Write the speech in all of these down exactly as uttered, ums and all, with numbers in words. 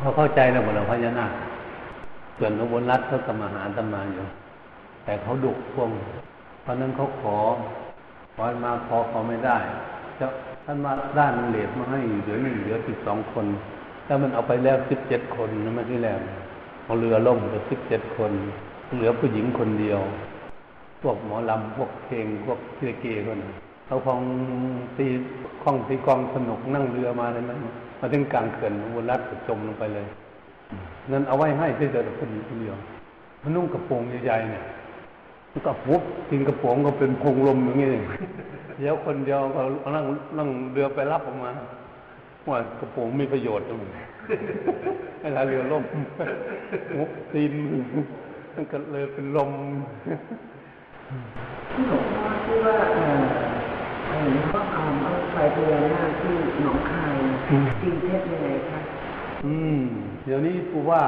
เขาเข้าใจแล้วหมดแล้วพญานาคส่วนอุบลรัตน์เขากำมาหาตำนานอยู่แต่เขาดุพวงเพราะนั้นเขาขอขอมาขอเขาไม่ได้จะท่านมาด้านเหลวมาให้เหลือหนึ่งเหลือสิบสองคนถ้ามันเอาไปแล้วสิบเจ็ดคนนะมันที่แหลมเอาเรือล่มไปสิบเจ็ดคนเหลือผู้หญิงคนเดียวพวกหมอลำพวกเพลงพวกเรือเกย์คนเขาพองตีคล้องตีกองสนุกนั่งเรือมาเลยมันมาถึงกลางเขื่อนวนรัดจมลงไปเลยนั้นเอาไว้ให้ที่เจอคนหญิงคนเดียวมันนุ่งกระโปรงใหญ่ๆเนี่ยมันก็ปุ๊บทิ้งกระโปรงก็เป็นพงลมอย่างนี้เดี๋ยวคนเดียวก็นั่งนั่งเรือไปรับออกมาว่ากระโปรงมีประโยชน์ตรงนี้เวลาเรือล่มมุกตีนมันก็เลยเป็นลมที่หลวงพ่อพูดว่าหลวงพ่อเอาไฟพญานาคที่หนองคายจริงเท็จยังไงคะอืมเดี๋ยวนี้ผู้ว่า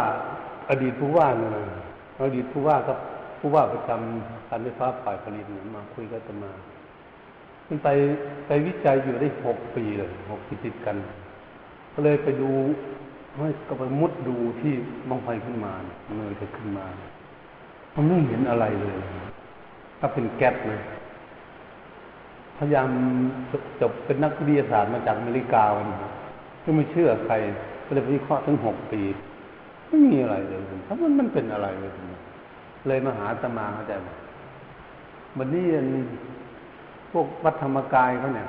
อดีตผู้ว่าเนี่ยอดีตผู้ว่ากับผู้ว่าประจำการไฟฟ้าฝ่ายผลิตเนี่ยมาคุยกันจะมามันไปไปวิจัยอยู่ได้หกปีเลยหกปีติดกันก็เลยไปดูก็ไปมุดดูที่บั้งไฟขึ้นมาเงยจะขึ้นมามันไม่เห็นอะไรเลยถ้าเป็นแก๊สเลยพยายามจบเป็นนักวิทยาศาสตร์มาจากอเมริกาวันนี้ก็ไม่เชื่อใครก็เลยวิเคราะห์ทั้งหกปีไม่มีอะไรเลยถ้ามันมันเป็นอะไรเลยเลยมาหาอาตมาเข้าใจไหมวันนี้พวกวัดธรรมกายเขาเนี่ย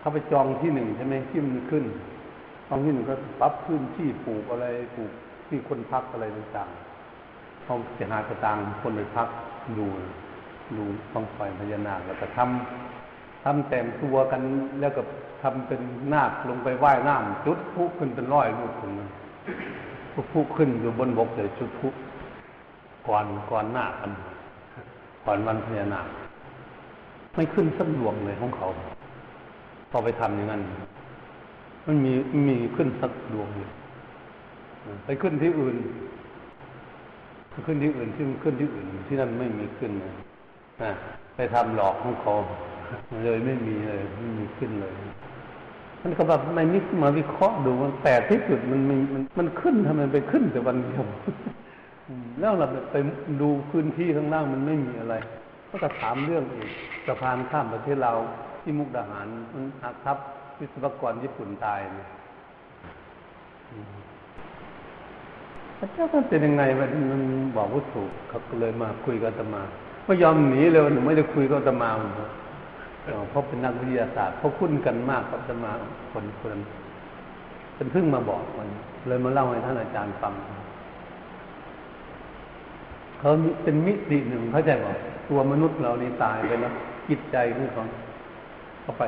เขาไปจองที่หนึ่งใช่ไหมที่มันขึ้นจองที่หนึ่งก็ปรับพื้นที่ปลูกอะไรปลูกที่คนพักอะไรต่างๆเขาจะหากระตังคนไปพักดูดูบั้งไฟพญานาคแล้วก็ทำทำแต่งตัวกันแล้วก็ทำเป็นนาคลงไปว่ายน้ำจุดพุขึ้นเป็นร้อยลูกคนนึงพุขึ้นอยู่บนบกเลยจุดพุก่อนก่อนหน้ากันก่อนวันพญานาคไม่ขึ้นสักดวงเลยของเขาพอไปทำอย่างนั้นมันมีมีขึ้นสักดวงเลยไปขึ้นที่อื่นขึ้นที่อื่นที่ขึ้นที่อื่นที่นั่นไม่มีขึ้นเลยนะไปทำหลอกของเขาเลยไม่มีเลยไม่มีขึ้นเลยมันก็แบบไม่มิกมาวิเคราะห์ดูมันแปลกที่สุดมันมันมันขึ้นทำไมไปขึ้นแต่วันเดียวแล้วเราไปดูพื้นที่ข้างล่างมันไม่มีอะไรก็จะถามเรื่องอีกสะพานข้ามประเทศเราที่มุกดาหารมันหักทับวิศวกรญี่ปุ่นตายเนี่ยแต่เจ้ามันเป็นยังไงมันบอกว่าถูกเขาก็เลยมาคุยกับอาตมาไม่ยอมหนีเลยหนูไม่ได้คุยกับอาตมาเพราะเป็นนักวิทยาศาสตร์เขาคุ้นกันมากกับอาตมาคนคนเป็นเพิ่งมาบอกคนเลยมาเล่าให้ท่านอาจารย์ฟังเขาเป็นมิติหนึ่งเข้าใจบอกตัวมนุษย์เรานี่ตายไปแล้วจิตใจของเขาก็ไป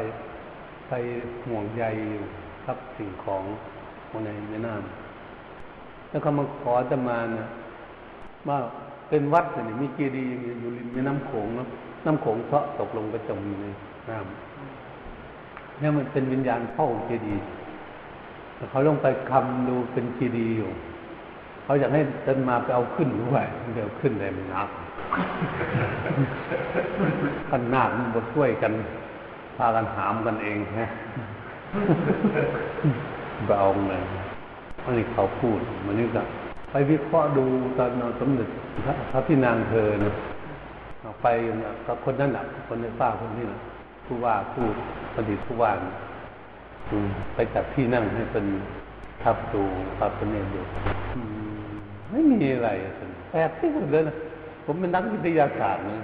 ไปห่วงใยอยู่ครับสิ่งของคนในแม่น้ำแล้วเขามาขอจะมานะว่าเป็นวัดเนี่ยมีเจดีย์อยู่ริมแม่น้ำโขงนะน้ำโขงเซาะตกลงไปจมอยู่ในน้ำเนี่ยมันเป็นวิญญาณเผ่าเจดีย์เขาลงไปคำดูเป็นเจดีย์อยู่เขาอยากให้เดินมาไปเอาขึ้นด้วยเดี๋ยวขึ้นได้มันหนักขันหนักมันบดช่วยกันพากันหามกันเองฮะเบาเลยอันนี้เขาพูดมันนี่ก็ไปวิเคราะห์ดูตอนนอนสมเด็จพระพี่นางเธอเนี่ยไปกับคนนั้นน่ะคนในฝ้าคนนี้น่ะผู้ว่าผู้ประดิษฐ์ผู้ว่าไปจัดที่นั่งให้เป็นทับดูทับเป็นเองดูไม่มีอะไรแปลกที่สุดเลยนะผมเป็นนักวิทยาศาสตร์นะ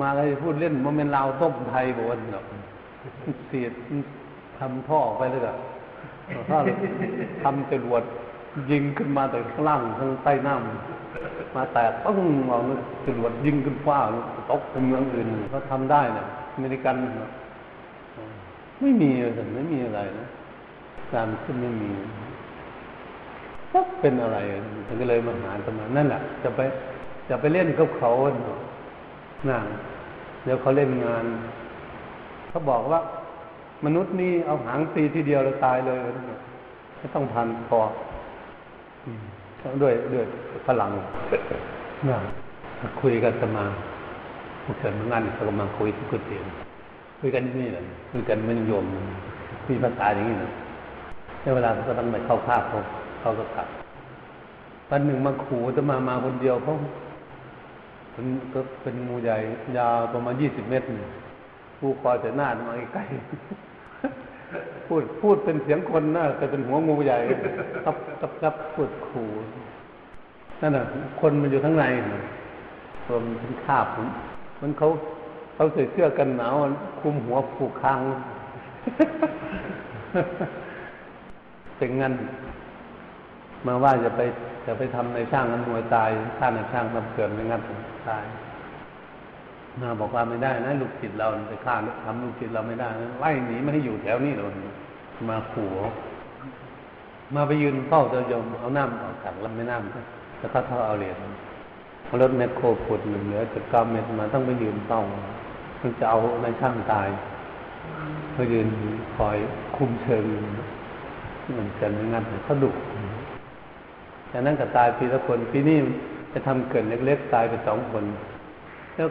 มาอะไรพูดเล่นมันเป็นลาวต้มไทยบอกว่าเนาะเสียดทำท่อไปเลยอะถ้าทำจรวดยิงขึ้นมาแต่ข้างล่างข้างใต้น้ำมาแตกต้องเอาจรวดยิงขึ้นฟ้าตกเมืองอื่นเขาทำได้นะอเมริกันไม่มีเลยไม่มีอะไรนะการขึ้นไม่มีก็เป็นอะไรมันก็เลยมาหาตมานั่นแหละจะไปจะไปเล่นกับเขาน่ะเดี๋ยวเขาเล่นงานเขาบอกว่ามนุษย์นี่เอาหางตีทีเดียวแล้วตายเลยไม่ต้องพันคอด้วยด้วยพลังน่ะคุยกันตมาพวกเกิดมางานเขามาคุยที่กุฏิคุยกันที่นี่แหละคุยกันมันโยมมีภาษาอย่างนี้นะ ในเวลาเขาต้องไปเข้าภาพเขาเขาก็กลับวันหนึ่งมาขู่จะมามาคนเดียวเขาเป็นก็เป็นงูใหญ่ยาวประมาณยี่สิบเมตรผู้คอยแต่หน้ามาใกล้พูดพูดเป็นเสียงคนน่าจะเป็นหัวงูใหญ่ตับตับตับพูดขู่นั่นน่ะคนมันอยู่ข้างในมันเป็นคาบมันเขาเขาใส่เสื้อกันหนาวคุมหัวผูกคางเป็นงั้นมาว่าจะไปจะไปทำในช่างนั้นมวยตายท่านในช่างทำเกินไม่งั้นตายมาบอกว่าไม่ได้นะลูกศิษย์เราไปฆ่าทำลูกศิษย์เราไม่ได้นะไล่หนีไม่ให้อยู่แถวนี้หรอกมาขู่มาไปยืนเฝ้าเจ้าโยมเอาน้ำออกจากลำไม่น้ำแล้วเขาเท่าเอาเหรียญเอารถแมคโครขุดหนึ่งเหลือจุดเก้าเมตรมาต้องไปยืนเฝ้าถึงจะเอาในช่างตายเขายืนคอยคุมเชิงเหมือนกันไม่งั้นเขาดุแต่นั่นก็ตายปีละคนปีนี้จะทำเกิดเล็กๆตายไปสองคนแล้ว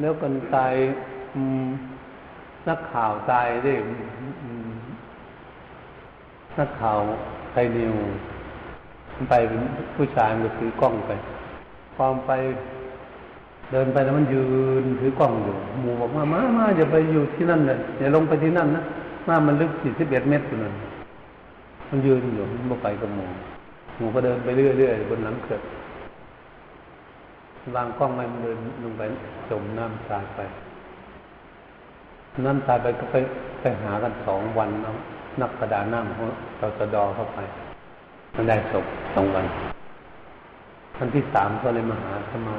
แล้วคนตายนักข่าวตายได้นักข่าวไทยนิวไปเป็นผู้ชายมันถือกล้องไปความไปเดินไปแล้วมันยืนถือกล้องอยู่หมู่บอกว่ามามาอย่าไปอยู่ที่นั่นเลยอย่าลงไปที่นั่นนะมามันลึกสี่สิบเอ็ดเมตรอยู่นั่นมันยืนอยู่มันไม่ไปกับหมู่หมู่ก็เดินไปเรื่อยๆบนหลังเขื่อนวางกล้องมันเดินลงไปจมน้ำตายไปน้ำตายไปก็ไปไปหากันสองวันเอานักประดาน้ำเขาเราจะดอเข้าไปมันได้ศพสองวันวันที่สามก็เลยมาหาสมา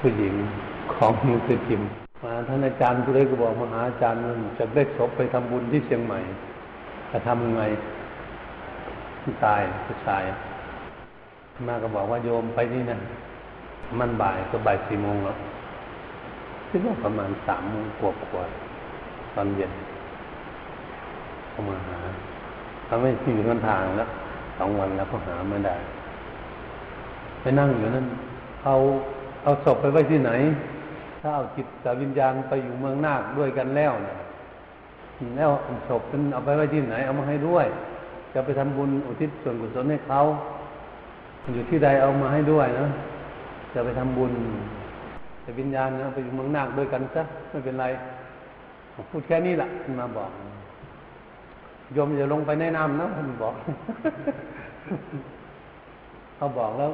ผู้หญิงของมูลจิมมาท่านอาจารย์ผู้เล็กก็บอกมหาอาจารย์จะได้ศพไปทำบุญที่เชียงใหม่จะทำยังไงตายผู้ชายมาก็บอกว่าโยมไปนี่นะมันบ่ายก็บ่ายสี่โมงแล้วคิดว่าประมาณสามโมงกว่าๆตอนเย็นเขามาหาเขาไม่อยู่บนทางแล้วสองวันแล้วก็หาไม่ได้ไปนั่งอยู่นั่นเอาเอาศพไปไว้ที่ไหนถ้าเอาจิตกับวิญญาณไปอยู่เมืองนาคด้วยกันแล้วนะแล้วศพนั้นเอาไปไว้ที่ไหนเอามาให้ด้วยจะไปทำบุญอุทิศส่วนกุศลให้เขาอยู่ที่ใดเอามาให้ด้วยนะจะไปทำบุญแต่วิญญาณนะไปอยู่เมืองนาคด้วยกันซะไม่เป็นไรพูดแค่นี้แหละมาบอกโยมอย่าลงไปแนะนำนะท่านบอก เขาบอกแล้ว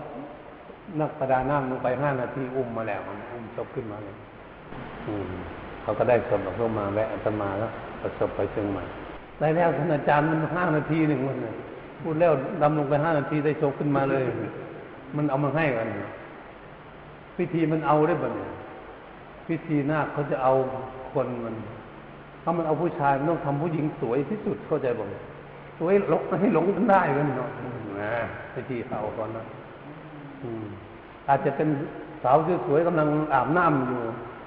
นักประดาน้ำลงไปห้านาทีอุ้มมาแล้วอุ้มศพขึ้นมาเลยเขาก็ได้ศพเข้ามาแวะอาตมาแล้วเอาศพไปเชียงใหม่ได้แล้วท่านอาจารย์มันห้านาทีหนึ่งวันพูดแล้วดำลงไปห้านาทีได้ศพขึ้นมาเลย มันเอามาให้กันพิธีมันเอาได้บ่เนี่ยพิธีนาคเขาจะเอาคนมันถ้ามันเอาผู้ชายมันต้องทำผู้หญิงสวยที่สุดเข้าใจบ่สวยหลงให้หลงกันได้กันเนาะนะพิธีเขาตอนนั้นอาจจะเป็นสาวสวยๆกำลังอาบน้ำอยู่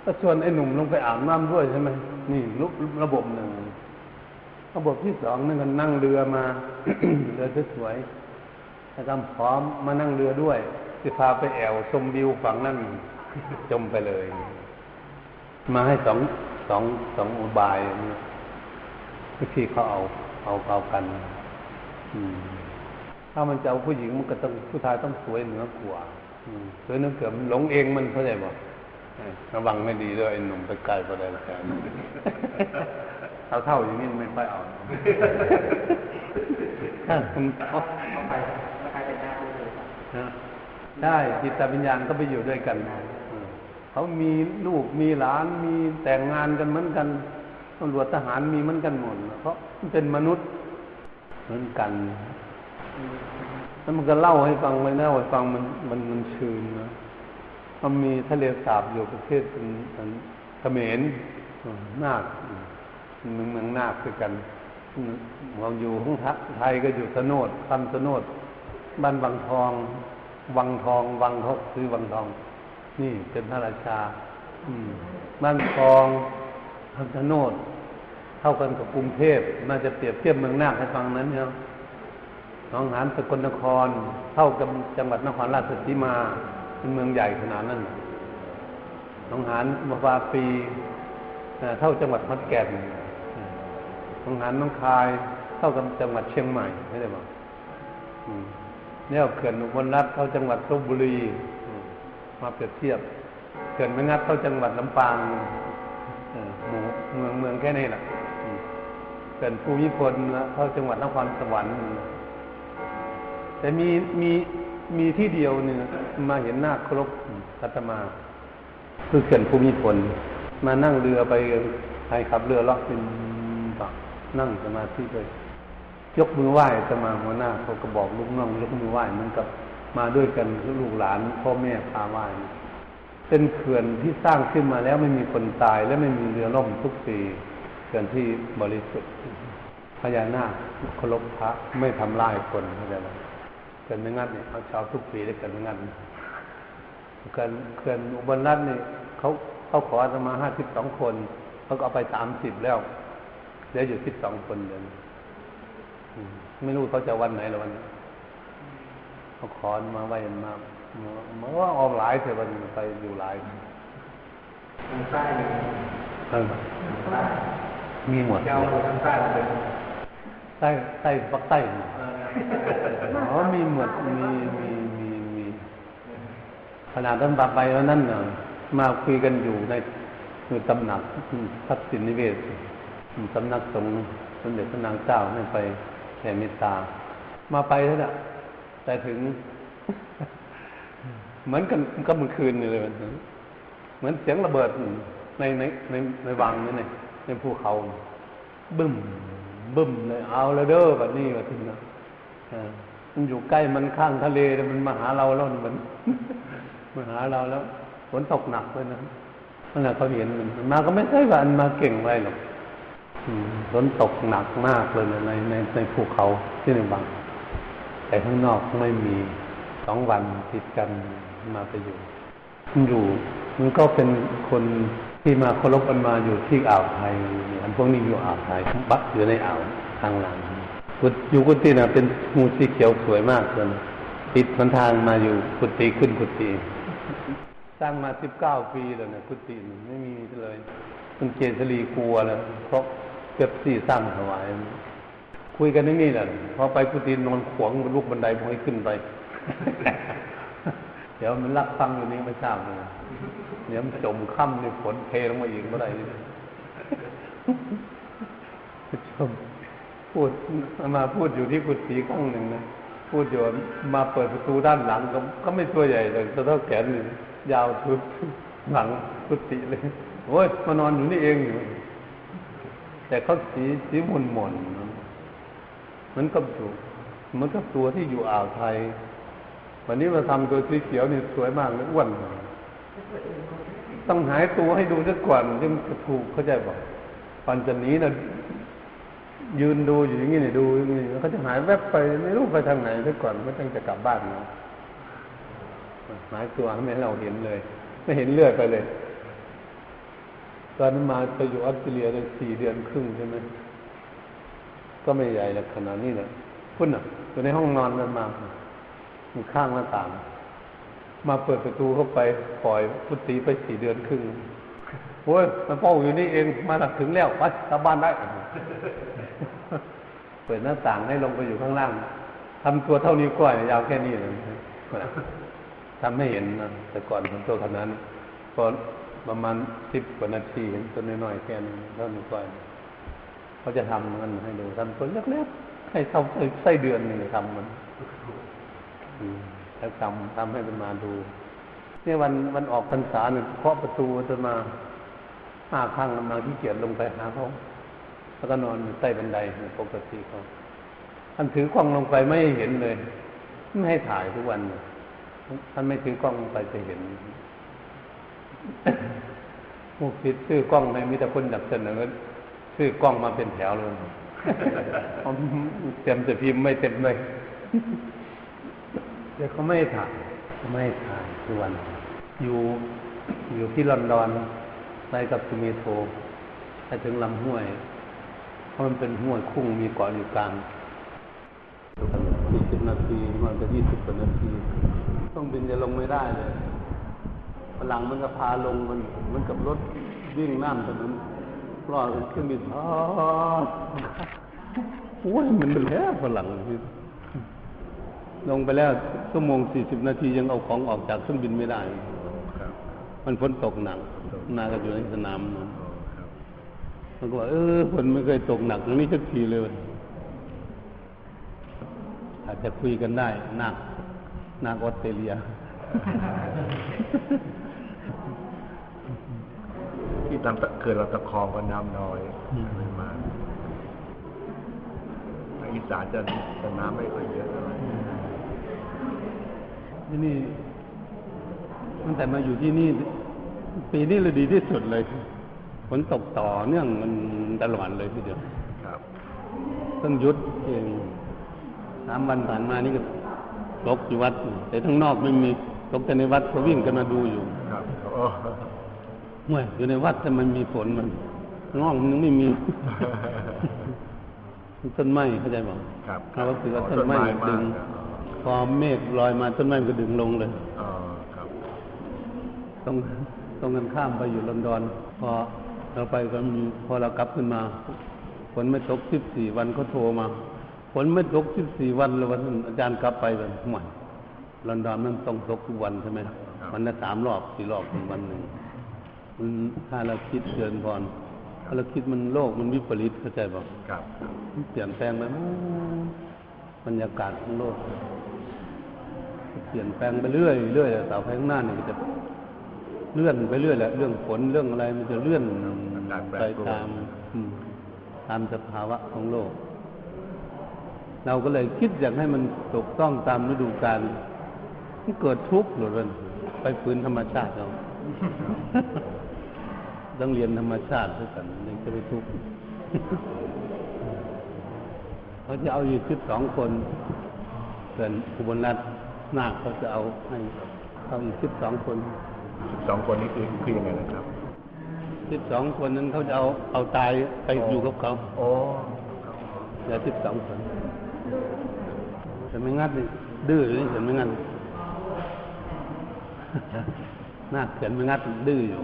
ก็ชวนไอ้หนุ่มลงไปอาบน้ำด้วยใช่ไหมนี่ลุกระบบหนึ่งระบบที่สองนั่นกันนั่งเรือมา เรือสวยๆอาจารย์พร้อมมานั่งเรือด้วยจะพาไปแอวชมวิวฝั่งนั่นจมไปเลยมาให้สองสองสองอุบายวิธีเขาเอาเอาเอากันถ้ามันจะเอาผู้หญิงมันก็ต้องผู้ชายต้องสวยเหนือกว่าสวยเหนือเกือบหลงเองมันเข้าใจบ่ระวังไม่ดีด้วยไอ้หนุ่มไปไกลไปได้แค่นั้นเอาเท่าอย่างนี้ไม่ค่อยเอาเอาไปใครเป็นหน้าผู้เลยได้จิตวิญญาณก็ไปอยู่ด้วยกันเขามีลูกมีหลานมีแต่งงานกันเหมือนกันตำรวจทหารมีเหมือนกันหมดเพราะมันเป็นมนุษย์เหมือนกันแล้วมันก็เล่าให้ฟังไปเล่าให้ฟังมันมันมันชื่นนะมันมีทะเลสาบอยู่ประเทศเป็นเขมรนาคเมืองเมืองนาคคือกันเราอยู่ข้างไทยก็อยู่สโนดคำสโนดบ้านวังทองวังทองวังทองคือวังทองนี่เป็นพระราชาบ้านทองคำสโนดเท่ากันกับกรุงเทพน่าจะเปรียบเทียบเมืองนาคให้ฟังนั้นเนาะหนองหานสกลนครเท่ากับจังหวัดนครราชสีมาเป็นเมืองใหญ่ขนาดนั้นหนองหานมาวาปีเท่าจังหวัดขอนแก่นหนองหานหนองคาย เท่ากับจังหวัดเชียงใหม่ไม่ได้บอกเนี่ยเขื่อนอุบลรัตน์เท่าจังหวัดลพบุรีมาเปรียบเทียบเขื่อนแม่งัดเท่าจังหวัดลำปางหมู่เมืองเมืองแค่นี้แหละเขื่อนภูมิพลละเท่าจังหวัดนครสวรรค์แต่มีมีมีที่เดียวเนี่ยมาเห็นหน้าครบอาตมาคือเขื่อนภูมิพลมานั่งเรือไปใครขับเรือล็อกเป็นต่อนั่งสมาธิเลยยกมือไหว้อาตมาหัวหน้าเขาก็บอกลูกน้องยกมือไหว้เหมือนกับมาด้วยกันลูกหลานพ่อแม่พาไหว้เป็นเขื่อนที่สร้างขึ้นมาแล้วไม่มีคนตายและไม่มีเรือล่มทุกปีเขื่อนที่บริสุทธิ์พญานาคเคารพพระไม่ทำลายคนอะไรหรอกเขื่อนไม่งัดเนี่ยเอาชาวทุกปีได้เขื่อนไม่งัดเขื่อนเขื่อนอุบลรัตน์เนี่ยเขาเขาขออาตมาห้าสิบสองคนเขาก็เอาไปสามสิบแล้วเหลืออยู่สิบสองคนเดียวไม่รู้เขาจะวันไหนหรอวันเขาขอมาไว้มาเมื่อว่าออกหลายเถอะวันไปอยู่หลายทางใต้เลยทางใต้มีหมดเจ้าทางใต้เลยใต้ใต้ปักใต้อ๋อมีหมดมีมีมีมีขนาดต้นปลาไปแล้วนั่นน่ะมาคุยกันอยู่ในในตำหนักทักษิณนิเวศสำนักสงฆ์สมเด็จพระนางเจ้าให้ไปแผ่เมตตามาไปแล้วน่ะแต่ถึงเหมือนกันก็เมื่อคืนนี่เลยเหมือนเสียงระเบิดในในในในวังนี่ในในภูเขาบึ้มบึ้มเลยเอาแล้วเด้อแบบนี้แบบนี้นะมันอยู่ใกล้มันข้างทะเลแต่มันมาหาเราแล้วมันมาหาเราแล้วฝนตกหนักเลยนะขณะเขาเห็นมันมาก็ไม่ใช่ว่ามันมาเก่งอะไรหรอกฝนตกหนักมากเลยในในในภูเขาที่ในบังแต่ข้างนอกไม่มีสองวันติดกันมาไปอยู่อยู่มันก็เป็นคนที่มาเคารพกันมาอยู่ที่อ่าวไทยอันพวกนี้อยู่อ่าวไทยบักอยู่ในอ่าวทางหลังอยู่กุฏิน่ะเป็นงูสีเขียวสวยมากเลยติดหนทางมาอยู่กุฏิขึ้นกุฏิสร้างมาสิบเก้าปีแล้วเนี่ยกุฏิไม่มีเลยคุณเจษลีกลัวแล้วเพราะเก็บซี่สร้างถวายคุยกันนี่นี่แหละพอไปกุฏินอนขวงลูกบันไดพอให้ขึ้นไปเดี๋ยวมันลักฟังอยู่นี่ไม่ทราบเลยเดี๋ยวมันจมค่ำในฝนเทลงมาอีกเมื่อไหร่ชมพูดมาพูดอยู่ที่กุฏิข้างหนึ่งนะพูดอยู่มาเปิดประตูด้านหลังก็ก็ไม่ตัวใหญ่เลยแต่เท่าแขนนี่ยาวสุดหลังกุฏิเลยโอ้ยมานอนอยู่นี่เองอยู่แต่เขาสีสีหม่นหม่นมันก็ถูกมันก็ตัวที่อยู่อ่าวไทยวันนี้มาทำตัวสีเขียวนี่สวยมากเลยอ้วนต้องหายตัวให้ดูซะก่อนจึงจะถูกเข้าใจป่ะปันจะหนีนะยืนดูอยู่อย่างนี้เนี่ยดูอย่างนี้เขาจะหายแวบไปไม่รู้ไปทางไหนซะก่อนไม่ต้องจะกลับบ้านนะหายตัวไม่ให้เราเห็นเลยไม่เห็นเลือดไปเลยตอนนั้นมาไปอยู่ออสเตรเลียได้สี่เดือนครึ่งใช่ไหมก็ไม่ใหญ่ละขนาดนี้นะพุ่นอ่ะอยู่ในห้องนอนมันมาอยู่ข้างหน้าต่างมาเปิดประตูเข้าไปปล่อยพุทธีไปสี่เดือนครึ่งโอ้ยมันพ่ออยู่นี่เองมาหลักถึงแล้วไปกลับบ้านได้เปิดหน้าต่างให้ลงไปอยู่ข้างล่างทำตัวเท่านี้กว่ายาวแค่นี้เลยทำให้เห็นนะแต่ก่อนทำตัวขนาดนั้นก่อนประมาณสิบกว่านาทีเห็นตัวน้อยๆแค่นึงเท่านี้ก่อนเขาจะทำมันให้ดูทำตัวเล็กๆให้เท่าไส้เดือนนึงทำมันแล้วทำทำให้มันมาดูเนี่ยวันวันออกพรรษาเนี่ยเคาะประตูจะมาห้าครั้งมาขี้เกียจลงไปหาเขาแล้วก็นอนใต้บันไดปกติเขาท่านถือกล้องลงไปไม่เห็นเลยไม่ให้ถ่ายทุกวันท่านไม่ถือกล้องลงไปจะเห็นพวกคิดซื้อกล้องในมีแต่คนดับเสนอซื้อกล้องมาเป็นแถวเลยเต็มจะพิมพ์ไม่เต็มเลยแต่เขาไม่ถ่ายไม่ถ่ายทุกวันอยู่อยู่ที่ลอนดอนไปกับสุเมโธไปถึงลำห้วยเพราะมันเป็นห้วยคุ้งมีเกาะอยู่กลางยี่สิบนาทีมันจะยี่สิบนาทีต้องบินจะลงไม่ได้เลยพลังมันก็พาลงมันมันกับรถวิ่งน้ำถนนรอดขึ้นบินอ๋อ โอ้ยมันเป็นแท้ฝรั่งลงไปแล้วชั่วโมงสี่สิบนาทียังเอาของออกจากเครื่องบินไม่ได้มันฝนตกหนักนาก็อยู่ในสนามมันก็ว่าเออฝนไม่เคยตกหนักอย่างนี้สักทีเลยอาจจะคุยกันได้นักนักออสเตรเลียที่ตามเกิดเราตะคองก็น้ำน้อยไม่มากอีสานจะน้ำไม่ค่อยเยอะอะไรที่นี่ตั้งแต่มาอยู่ที่นี่ปีนี้เลยดีที่สุดเลยฝนตกต่อเนื่องมันตลอดเลยทีเดียวครับต้องหยุดเองสามวันผ่านมานี่ก็ตกอยู่วัดแต่ทั้งนอกไม่มีตกแต่ในวัดเขาวิ่งกันมาดูอยู่ครับเมื่ออยู่ในวัดแต่มันมีฝนมันง่องมันไม่มีต้นไม้เข้าใจบอกครับเขาก็คือว่าต้นไม้ดึงพอเมฆลอยมาต้นไม้ก็ดึงลงเลยอ๋อครับต้องต้องกันข้ามไปอยู่ลอนดอนพอเราไปก็มีพอเรากลับขึ้นมาฝนไม่ตกสิบสี่วันเขาโทรมาฝนไม่ตกสิบสี่วันแล้ววันอาจารย์กลับไปแบบหม่อนลอนดอนมันต้องตกทุกวันใช่ไหมวันละสามรอบสี่รอบถึงวันหนึ่งมันถ้าเราคิดเกินพอเราคิดมันโลกมันวิปริตเข้าใจป่ะครับเปลี่ยนแปลงไปบรรยากาศของโลกเปลี่ยนแปลงไปเรื่อยเรื่อยแต่สาวไปข้างหน้านี่จะเลื่อนไปเรื่อยแหละเรื่องฝนเรื่องอะไรมันจะเลื่อนไปตามตามสภาวะของโลกเราก็เลยคิดอยากให้มันถูกต้องตามฤดูกาลที่เกิดทุกข์หรือเปล่าไปฝืนธรรมชาติเราต้องเรียนธรรมชาติด้วยกันยังจะไปทุกข์เขาจะเอาอยู่ชุดสองคนส่วนอุบลรัตน์นาคเขาจะเอาให้เขาอยู่ชุดสองคนชุดสองคนนี้คือคือยังไงนะครับชุดสองคนนั้นเขาจะเอาเอาตายไปอยู่กับเขาอ๋อแต่ชุดสองคนฉันไม่งัดเลยดื้อเลยฉันไม่งัดนาคฉันไม่งัดดื้ออยู่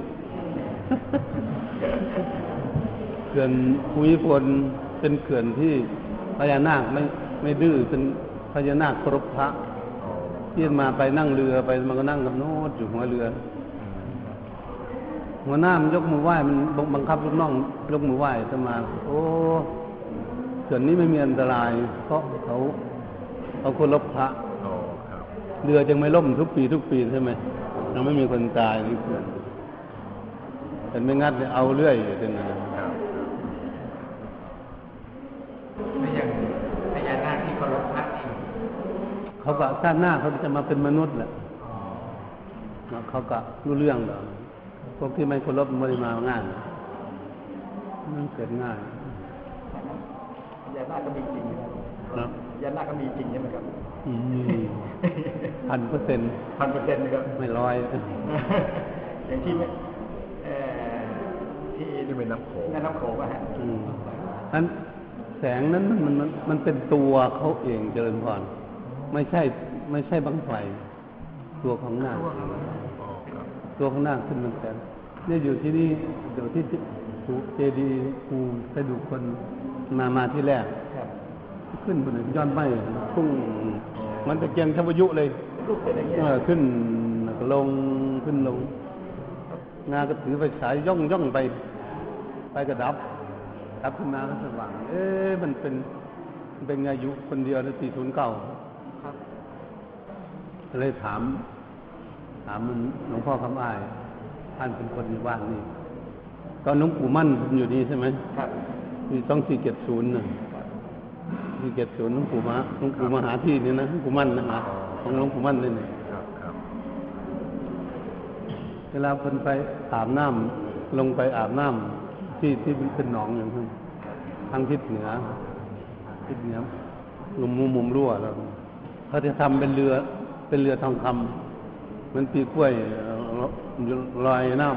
เขื่อนภูมิพลเป็นเขื่อนที่พญานาคไม่ไม่ดื้อเป็นพญานาคเคารพพระที่มาไปนั่งเรือไปมันก็นั่งกับโน้ตอยู่หัวเรือหัวหน้ามันยกมือไหว้มันบังคับลูกน้องยกมือไหว้จะมาโอ้เขื่อนนี้ไม่มีอันตรายเพราะเขาเขาเคารพพระเรือจึงไม่ล่มทุกปีทุกปีใช่ไหมเราไม่มีคนตายในเขื่อนแต่ไม่งัดเอาเรื่อยอยู่ที่นั่นไม่อย่างพญานาคที่เคารพพระเองเขาก็ชาติหน้าเขาจะมาเป็นมนุษย์แหละเขาก็รู้เรื่องหรอกพวกที่ไม่เคารพไม่ได้มาง่ายนั่นเกิดง่ายพญานาคก็มีจริงนะพญานาคก็มีจริงใช่ไหมครับพันเปอร์เซ็นต์พันเปอร์เซ็นต์นะครับไม่ร้อยอย่างที่ที่นี่เป็นน้ำโขงน้ำโขงป่ะฮะอันแสงนั้นมันมันมันเป็นตัวเขาเองเจริญพรไม่ใช่ไม่ใช่บังไฟตัวของหน้าตัวของหน้าขึ้นมันแสงเนี่ยอยู่ที่นี่เดี๋ยวที่เจดีย์ภูไปดูคนมามาที่แรกขึ้นบนยอดไม้พุ่งมันตะเกียงทวายุเลยขึ้นลงขึ้นลงงาก็ถือไฟฉายย่องย่องไปไปกระดับดับขึ้นมาก็สว่างเอ๊ะมันเป็นเป็นอายุคนเดียวในสี่ศูนย์เก้าเลยถามถามมันหลวงพ่อคำอ้ายท่านเป็นคนในบ้านนี่ตอนหลวงปู่มั่นอยู่นี่ใช่ไหมครับมีต้องสี่เจ็ดศูนย์นะสี่เจ็ดศูนย์หลวงปู่มาหลวงปู่มาหาที่นี่นะหลวงปู่มั่นนะของหลวงปู่มั่นเลยเนี่ยเวลาคนไปอาบน้ำลงไปอาบน้ำที่ที่เป็นหนองอย่างนั้นทางทิศเหนือทิศเหนือมุมมุมรั่วแล้วเขาจะทำเป็นเรือเป็นเรือทองคำเหมือนปีกล้วยลอยน้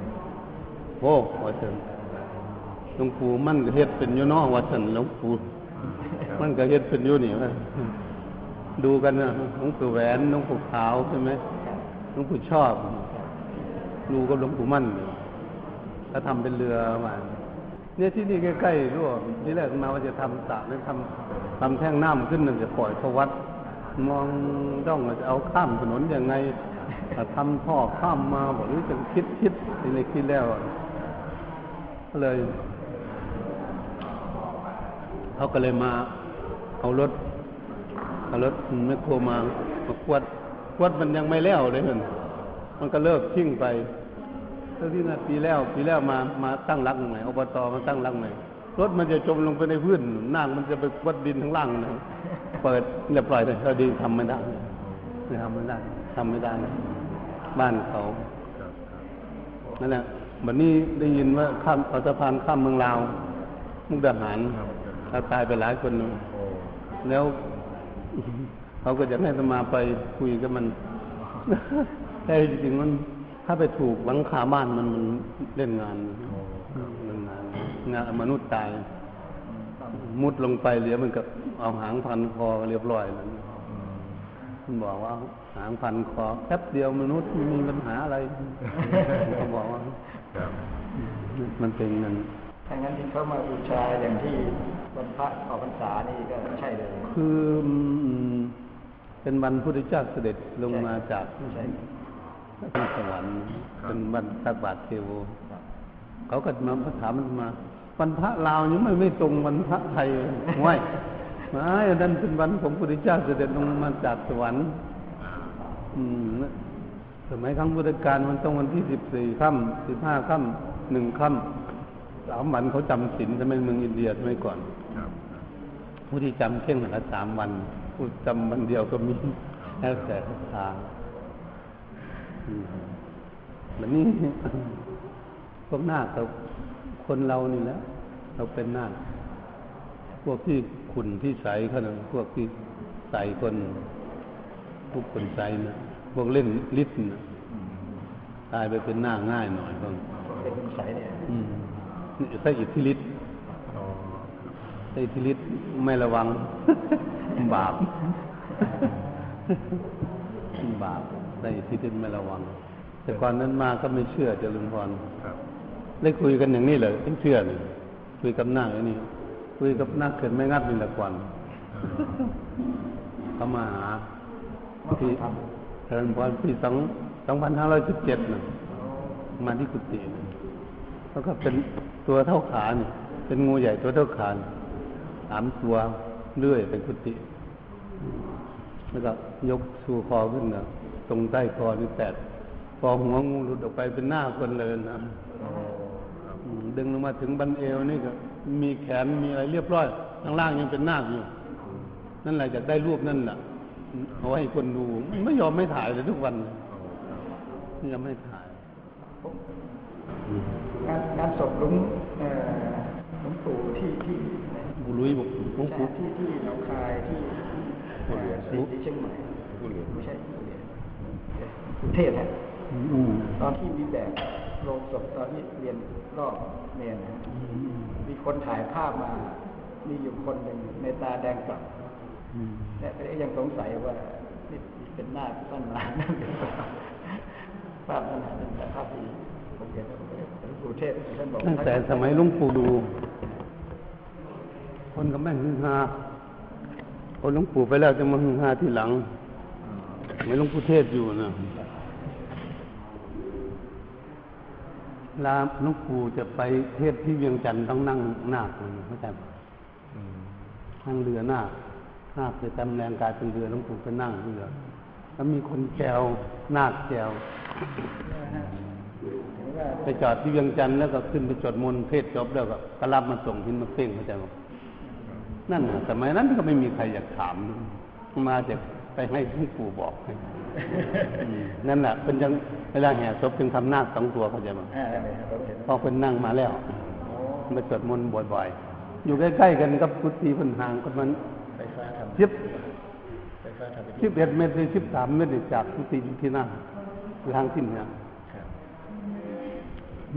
ำโอ้วัดเถินหลวงปู่มั่นก็เฮ็ดเป็นอยู่นอกวัดเถินหลวงปู่มั่นก็เฮ็ดเป็นอยู่นี่นะดูกันนะหลวงปู่แหวนหลวงปู่ขาวใช่ไหมหลวงปู่ชอบดูกับหลวงปู่มั่นเขาทำเป็นเรือมา เนี่ยที่นี่ใกล้ๆรั่วที่แรกมาว่าจะทำสระหรือทำทำแท่งน้ำขึ้นหนึ่งจะปล่อยทวัดมองต้องจะเอาข้ามถนนยังไงทำท่อข้ามมาบอกหรือจะคิดคิดในคิดแล้วเลยเขาก็เลยมาเอารถเอารถไม่กลัวมากวดกวดมันยังไม่แล้วเลยมันมันก็เลิกทิ้งไปเท่าที่นะปีแล้วปีแล้วมามาตั้งรักใหม่อบตมาตั้งรักใหม่รถมันจะจมลงไปในพื้นนั่งมันจะไปกวดดินทั้งล่างนะเปิดเรียบร้อยเลยเราดีทำไม่ได้ทำไม่ได้ทำไม่ได้บ้านเขานั่นแหละวันนี้ได้ยินว่าข้ามสะพานข้ามเมืองลาวมุกดาหารเขาตายไปหลายคนแล้วเขาก็จะให้สมาไปคุยกับมันแต่จริงๆมันถ้าไปถูกหลังคาบ้านมันมันเล่นงานเล่นงานงานมนุษย์ตายมุดลงไปเหลือมันกับเอาหางพันคอเรียบร้อยแล้วมันบอกว่าหางพันคอแป๊บเดียวมนุษย์มีปัญหาอะไรเขาบอกว่ามันเป็นนั่นถ้างั้นที่เขามาบูชาอย่างที่วันพระออกพรรษานี่ก็ใช่เลยคือเป็นวันพุทธเจ้าเสด็จลงมาจากสวรรค์เป็นวันตักบาตรเทโวเขาก็มาถามมันมาวันพระลาวยังไม่ไม่ตรงวันพระไทยง่ายมาอันนั้นเป็นวันของพุทธเจ้าเสด็จลงมาจากสวรรค์สมัยครั้งพุทธกาลมันต้องวันที่สิบสี่ค่ำสิบห้าค่ำหนึ่งค่ำสามวันเขาจำศีลทำไมเมืองอินเดียทำไมก่อนผู้ที่จำเข่งละสามวันผู้จำวันเดียวก็มีแล้วแต่ศรัทธาแบบนี้พวกนาคเราคนเรานี่แหละเราเป็นนาคพวกที่ขุนที่ใสเขาเนี่ยพวกที่ใสคนพวกคนใสนะพวกเล่นลิศนะตายไปเป็นนาคง่ายหน่อยคนใสเนี่ยใส่อิทธิฤทธิ์ใส่อิทธิฤทธิ์ไม่ระวังบาปบาปใส่อิทธิฤทธิ์ไม่ระวังแต่ก่อนนั้นมาก็ไม่เชื่อเจริญพรได้คุยกันอย่างนี้เลยไม่เชื่อเลยคุยกับนาคนี่คุยกับนาคเกิดไม่งัดนี่แหละก่อนเขามาหาที่เจริญพรปีสองสองพันห้าร้อยสิบเจ็ดน่ะมาที่กุฏิแล้วก็เป็นตัวเท่าขาเนี่ยเป็นงูใหญ่ตัวเท่าขาสามตัวเลื่อยเป็นกุฏิแล้วก็ยกชูคอขึ้นนะตรงใต้คอนี่แตกคอหัวงูหลุดออกไปเป็นหน้าคนเลยนะดึงลงมาถึงบันเอวนี่ก็มีแขนมีอะไรเรียบร้อยข้างล่างยังเป็นหน้าอยู่นั่นแหละจะได้รูปนั่นแหละเอาให้คนดูไม่ยอมไม่ถ่ายเลยทุกวันยอมไม่ถ่ายงานศพหลวงหลวงปู่ที่ที่บุรุษบุรุษที่ที่หนองคายที่ที่เชียงใหม่ไม่ใช่กรุงเทพฮะตอนที่มีแบกโลงศพตอนที่เรียนรอบเมนมีคนถ่ายภาพมามีอยู่คนหนึ่งในตาแดงกลับและยังสงสัยว่านี่เป็นหน้าต้นหน้านั่นหรือเปล่าภาพนั้นเป็นภาพที่ผมเห็นตั้งแต่สมัยหลวงปู่ดูคนก็ไม่ฮือฮาคนหลวงปู่ไปแล้วจะมาฮือฮาทีหลังไม่หลวงปู่เทศอยู่นะลาหลวงปู่จะไปเทศที่เวียงจันทร์ต้องนั่งหน้าคนเข้าใจไหมนั่งเรือหน้าหน้าไปจำแรงกายเป็นเรือหลวงปู่ก็นั่งเรือแล้วมีคนแจวหน้าแจวไปจอดที่เวียงจันทร์แล้วก็ขึ้นไปจดมนต์เพศจบแล้วก็กลับมาส่งที่มาเพ่งเข้าใจไหมนั่นนะสมัยนั้นก็ไม่มีใครอยากถามมาจะไปให้หลวงปู่บอกให้นั่นแหละเป็นยังเวลาแห่ศพจึงทำหน้าสองตัวเข้าใจไหมพอคนนั่งมาแล้วมาจดมนต์บ่อยๆอยู่ใกล้ๆกันกับกุฏิคนห่างกันมันสิบสิบเอ็ดเมตรสิบสามเมตรจากกุฏิที่นั่งทางทิศเหนือ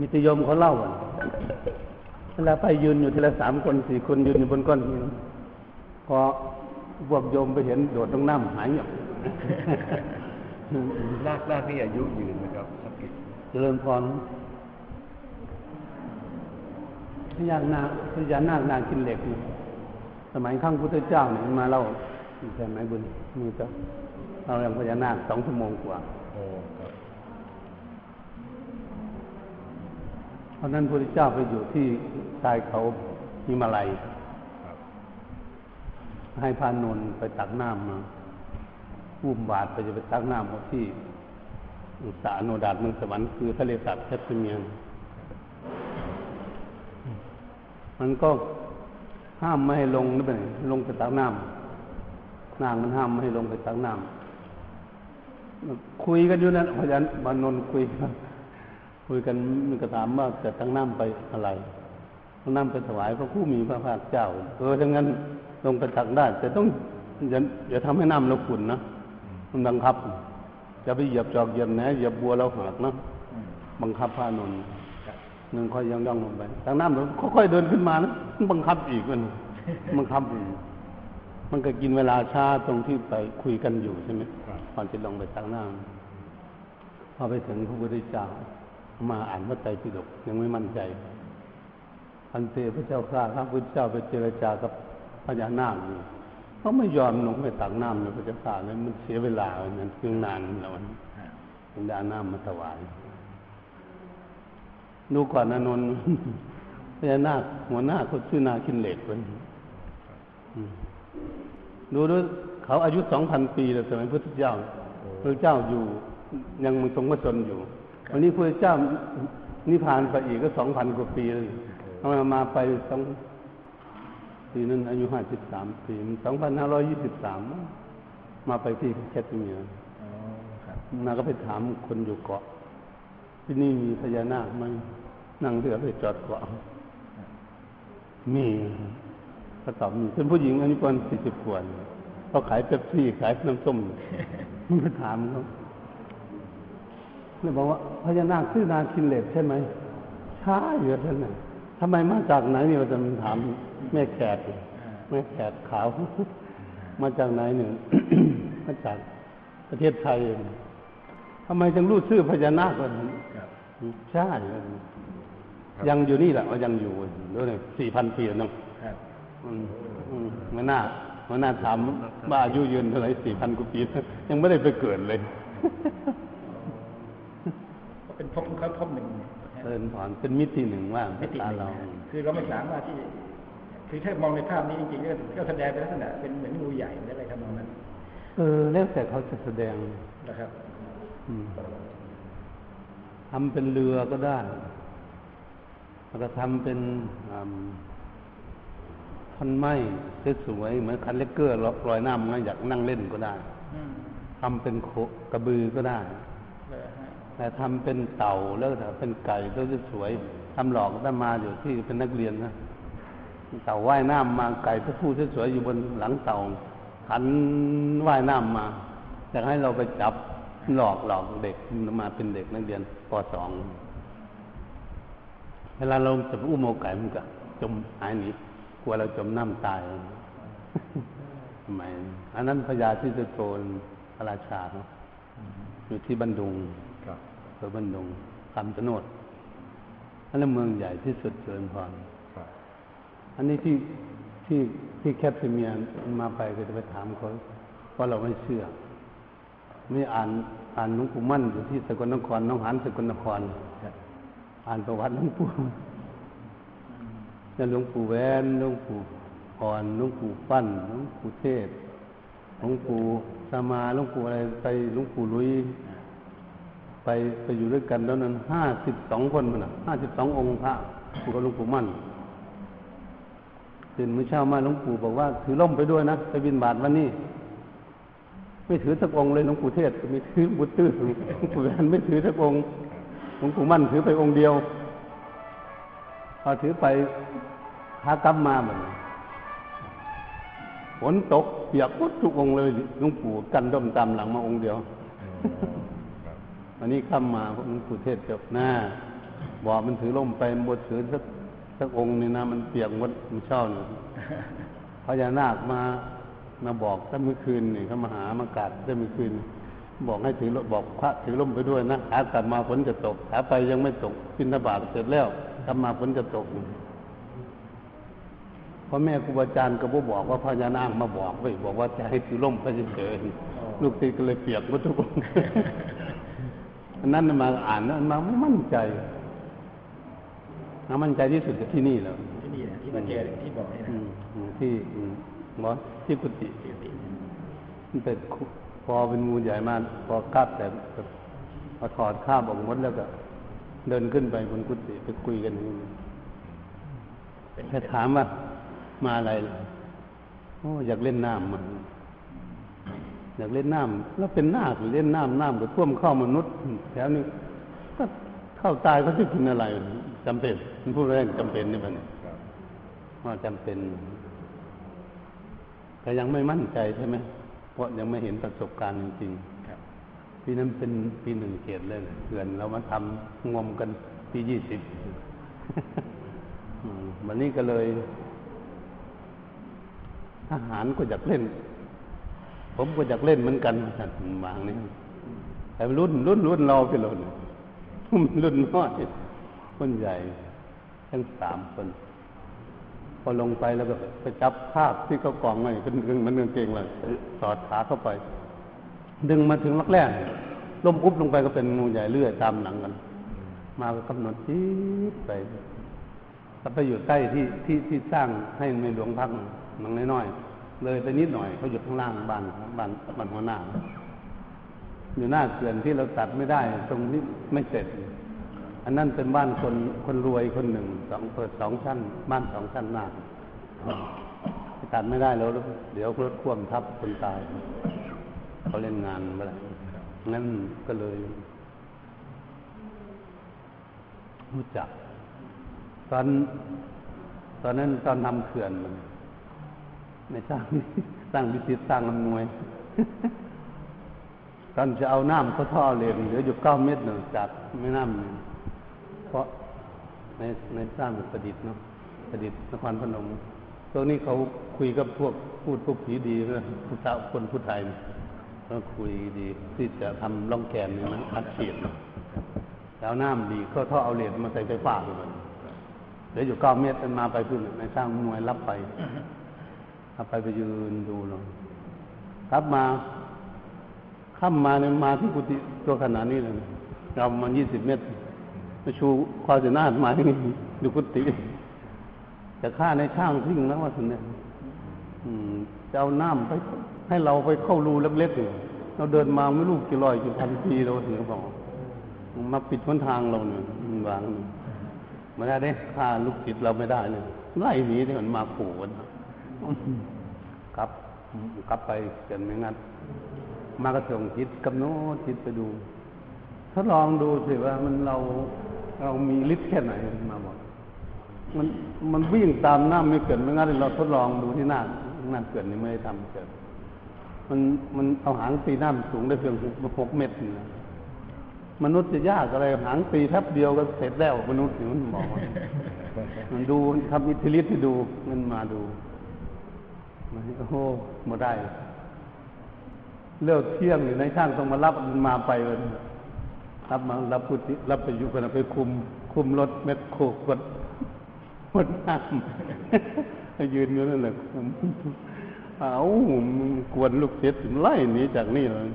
มิตรยมเขาเล่ากันเวลาไปยืนอยู่ทีละสามคนสี่คนยืนอยู่บนก้อนหินพอพวกโยมไปเห็นโดดลงน้ำหายหยบลากลากนี่อายุยืนนะครับเจริญพร พญานาคพญานาคนางกินเหล็กสมัยข้างพุทธเจ้าเนี่ยมาเล่าใช่ไหมบุญมือเจ้าเราเรื่องพญานาคสองชั่วโมงกว่าเพราะนั้นพระพุทธเจ้าไปอยู่ที่ชายเขาหิมาลัยให้พระนนท์ไปตักน้ำมาอุ้มบาตรไปจะไปตักน้ำของที่อุตสาหโนดาตเมืองสวรรค์คือทะเลสาบแคสเมียนมันก็ห้ามไม่ให้ลงนั่นเป็นลงไปตักน้ำนางมันห้ามไม่ให้ลงไปตักน้ำคุยกันอยู่นั่นพญานนท์คุยกันคุยกันมันก็ถามว่าจะตักน้ำไปอะไรตักน้ำไปถวายพระผู้มีพระภาคเจ้าเออทั้งนั้นลงไปตักได้แต่ต้องอย่าอย่าทำให้น้ำเราขุ่นนะมันบังคับจะไปเหยียบจอกเหยียบแหนเหยียบบัวเราหักนะบังคับพระนนท์หนึ่งค่อยย่องๆลงไปทางน้ำเราค่อยๆเดินขึ้นมานะมันบังคับอีกมันบังคับอีกมันก็กินเวลาช้าตรงที่ไปคุยกันอยู่ใช่ไหมก่อนจะลงไปทางน้ำพอไปถึงพระพุทธเจ้ามาอ่านพระไตรปิฎกยังไม่มั่นใจอันเตพระเจ้าข้าพระพุทธเจ้าไปเจรจากับพญานาคอยู่เขาไม่ยอมลงไปตักน้ำเลยพระเจ้าข้าเลยมันเสียเวลาเลยนั่นคือนานแล้วมันถึงได้น้ำมาถวายดูก่อนอานนท์พญานาคหัวหน้าเขาชื่อนาคินเหล็กคนดูดูเขาอายุสองพันปีแล้วสมัยพระพุทธเจ้าพระเจ้าอยู่ยังมึงทรงพระชนอยู่วันนี้พระเจ้านิพพานไปอีกก็สองพันกว่าปีเลยเอามาไปสองปีนั้นอายุห้าสิบสามปีสองพันห้าร้อยยี่สิบสามมาไปที่แคทเมียร์นาก็ไปถามคนอยู่เกาะที่นี่มีพญานาคไหมนั่งเรือไปจอดเกาะมีก็ตอบมีเป็นผู้หญิงอายุประมาณสี่สิบกว่าเขาขายเป๊ปซี่ขายน้ำส้มมันไปถามเขาเลยบอกว่าพญานาคชื่อนาคินเหล็กใช่ไหมช้าเยอะท่านน่ะทำไมมาจากไหนนี่เราจะถามแม่แขกแม่แขกขาวมาจากไหนหนึ่ง มาจากประเทศไทยทำไมจึงรู้ชื่อพญานาคกันใช่ยังอยู่นี่แหละยังอยู่ด้วยเลยสี่พันปีแล้วน้องไม่น่าไม่น่าถามว่าอายุยืนเท่าไหร่สี่พันกว่าปียังไม่ได้ไปเกิดเลยเป็นพบเขาพบหนึ่งเดินผ่านเป็นมิติหนึ่งว่าตาเราคือเราไม่สามารถที่คือถ้ามองในภาพนี้จริงๆก็แสดงเป็นลักษณะเป็นเหมือนงูใหญ่อะไรทำนองนั้นเออแล้วแต่เขาจะแสดงนะครับทำเป็นเรือก็ได้แล้วก็ทำเป็นท่อนไม้สวยๆเหมือนคันเลกเกอร์ลอยน้ำนะอยากนั่งเล่นก็ได้ทำเป็นโคกระบือก็ได้แต่ทำเป็นเต่าแล้วก็เป็นไก่ก็จะสวยทำหลอกได้มาอยู่ที่เป็นนักเรียนนะเต่าว่ายน้ำมาไก่ผู้สวยๆอยู่บนหลังเต่าขันว่ายน้ำมาอยากให้เราไปจับหลอกหลอกเด็กมาเป็นเด็กนักเรียนป.สอง เวลาเราจะไปอุ้มเอาไก่มันก็จมหายหนีกลัวเราจมน้ำตายทำไมอันนั้นพญาที่จะโตนพระราชาอยู่ที่บันดุงเมืองบันดุงคำชะโนดอันนั้นเมืองใหญ่ที่สุดเจริญพรอันนี้ที่ที่ที่แคปเซเมียนมาไปก็จะไปถามเขาเพราะเราไม่เชื่อนี่อ่านอ่านหลวงปู่มั่นอยู่ที่สกลนครน้องหานสกลนครอ่านประวัติหลวงปู่แล้วหลวงปู่แว่นหลวงปู่อ่อนหลวงปู่ปั้นหลวงปู่เทศหลวงปู่สมาหลวงปู่อะไรไปหลวงปู่ลุยไปไปอยู่ด้วยกันแล้วนั้นห้าสิบสองคนมันอ่ะห้าสิบสององค์พระปู่กับหลวงปู่มั่นตื่นเมื่อเช้ามาหลวงปู่บอกว่าถือล่มไปด้วยนะไปบิณฑบาตวันนี้ไม่ถือสักองค์เลยหลวงปู่เทศมีถือบุตรตื้อหลวงปู่แว่นไม่ถือสักองค์หลวงปู่มั่นถือไปองค์เดียวพอถือไปหากลับมาเหมือนฝนตกเปียกหมดทุกองค์เลยหลวงปู่กันด้อมตามหลังมาองค์เดียวอันนี้ข้ามมาหลวงปู่เทศจบหน้าบอกมันถือล่มไปบดถือสักสักองค์นี่นะมันเปียกหมดมันเช่าเนี่ยพญานาคมามาบอกตั้งเมื่อคืนนี่เขามาหามากัดตั้งเมื่อคืนบอกให้ถือบอกพระถือล่มไปด้วยนะขากลับมาฝนจะตกขาไปยังไม่ตกบิณฑบาตเสร็จแล้วกลับมาฝนจะตก พ่อแม่ครูอาจารย์ก็บอกว่าพญานาคมาบอกไว้บอกว่าจะให้พี่ล่มพระเจ้าลูกศิษย์ก็เลยเปียกหมดทุกคนอันนั้นมาอ่านแล้วมาไม่มั่นใจมามั่นใจที่สุดกับที่นี่แล้วที่นี่ที่มาเจอที่บอกนี่นะที่หมอที่กุฏิมันเป็นพอเป็นงูใหญ่มากพอคาบแต่พอถอดคาบออกหมดแล้วก็เดินขึ้นไปบนกุฏิไปคุยกันแค่ถามว่ามาอะไรโอ้อยากเล่นน้ำมันอยากเล่นน้ำแล้วเป็นนาคเล่นน้ำน้ำก็ท่วมเข้ามนุษย์แถวนี้ก็เข้าตายเขาจะกินอะไรจำเป็นมันพูดเรื่องจำเป็นนี่มันว่าจำเป็นแต่ยังไม่มั่นใจใช่ไหมเพราะยังไม่เห็นประสบการณ์จริงๆปีนั้นเป็นปีหนึ่งเกียรติเลยเพื่อนเรามาทำงมกันปียี่สิบวันนี้ก็เลยทหารก็อยากเล่นผมก็อยากเล่นเหมือนกันท่านบางนี่แต่รุ่นรุ่นรุ่นเราไปรุ่นรุ่นน้อยคนใหญ่ทั้งสามคนพอลงไปแล้วก็ไปจับภาพที่เขากองไว้เป็นเรื่องมันเรื่องเก่งเลยสอดขาเข้าไปดึงมาถึงลักแร้ล้มปุ๊บลงไปก็เป็นงูใหญ่เลื่อยตามหลังกันมาก็กำหนดที่ไปถ้าไปอยู่ใต้ที่ที่ที่สร้างให้ในหลวงพักหลังน้อยๆเลยไปนิดหน่อยเขาอยู่ข้างล่างบ้านบ้านบ้านหัวหน้าอยู่หน้าเขื่อนที่เราตัดไม่ได้ตรงนี้ไม่เสร็จอันนั้นเป็นบ้านคนคนรวยคนหนึ่งสองเปิดสองชั้นบ้านสองชั้นหน้าตัดไม่ได้แล้วเดี๋ยวรถคว่ำทับคนตายเขาเล่นงานอะไรงั้นก็เลยรู้จักตอนตอนนั้นตอนทำเขื่อนมันในสร้างสร้างวิสิตสร้างลำนวยตอนจะเอาน้ำเขาท่อเหล็กเหลืออยู่เก้าเมตรหนึ่งจากไม่น้ำหนึ่งเพราะในในสร้างประดิษฐ์เนาะประดิษฐ์นครพนมตรงนี้เขาคุยกับพวกพูดพวกผีดีนะผู้ชาวคนผู้ไทยเขาคุยดีที่จะทำร่องแกนเนี่ยนะอัดฉีดแล้วน้ำดีเขาท่อเอาเหล็กมาใส่ไฟฟ้าอยู่มันเหลืออยู่เก้าเมตรมันมาไปขึ้นในสร้างหน่วยรับไปรับไปไปยืนดูลงรับมาข้ามมาเนี่ยมาที่กุฏิตัวขนาดนี้เลยเรามันยี่สิบเมตรมาชูคอจะหน้ามาที่นี่ดูกุฏิจะฆ่าในช่างทิ้งแล้วว่าถึงเนี่ยจะเอาน้ำไปให้เราไปเข้ารูเล็กๆอยู่เราเดินมาไม่รู้กี่ร้อยกี่พันปีเราถึงบอกมาปิดหนทางเราเนี่ยวางไม่ได้เนี่ยฆ่าลูกศิษย์เราไม่ได้เนี่ยไล่หนีที่มันมาขู่กันครับกลับไปเกินไม่งั้นมากระส่งจิตกำหนดจิตไปดูทดลองดูสิว่ามันเราเรามีฤทธิ์แค่ไหนมาบอกมันมันวิ่งตามน้ำไม่เกินไม่งั้นเราทดลองดูที่น้ำน้ำเกินนี่ไม่ได้ทำเกินมันมันเอาหางตีน้ำสูงได้เพียงหกเมตรนะมนุษย์จะยากอะไรหางปีแทบเดียวก็เสร็จแล้วมนุษย์นี่มันบอกมันดูทำอิทธิฤทธิ์ที่ดูมันมาดูมันโอ้โหมาได้เลิกเที่ยงอยู่ในช่างต้องมารับมันมาไปเลยรับมารับพุทธิรับไปอยู่กันไปคุมคุมรถเม็ดโคกกดกดน้ำยืนอยู่นั่นแหละเอ้ากวนลูกศิษย์ไล่หนีจากนี่เลย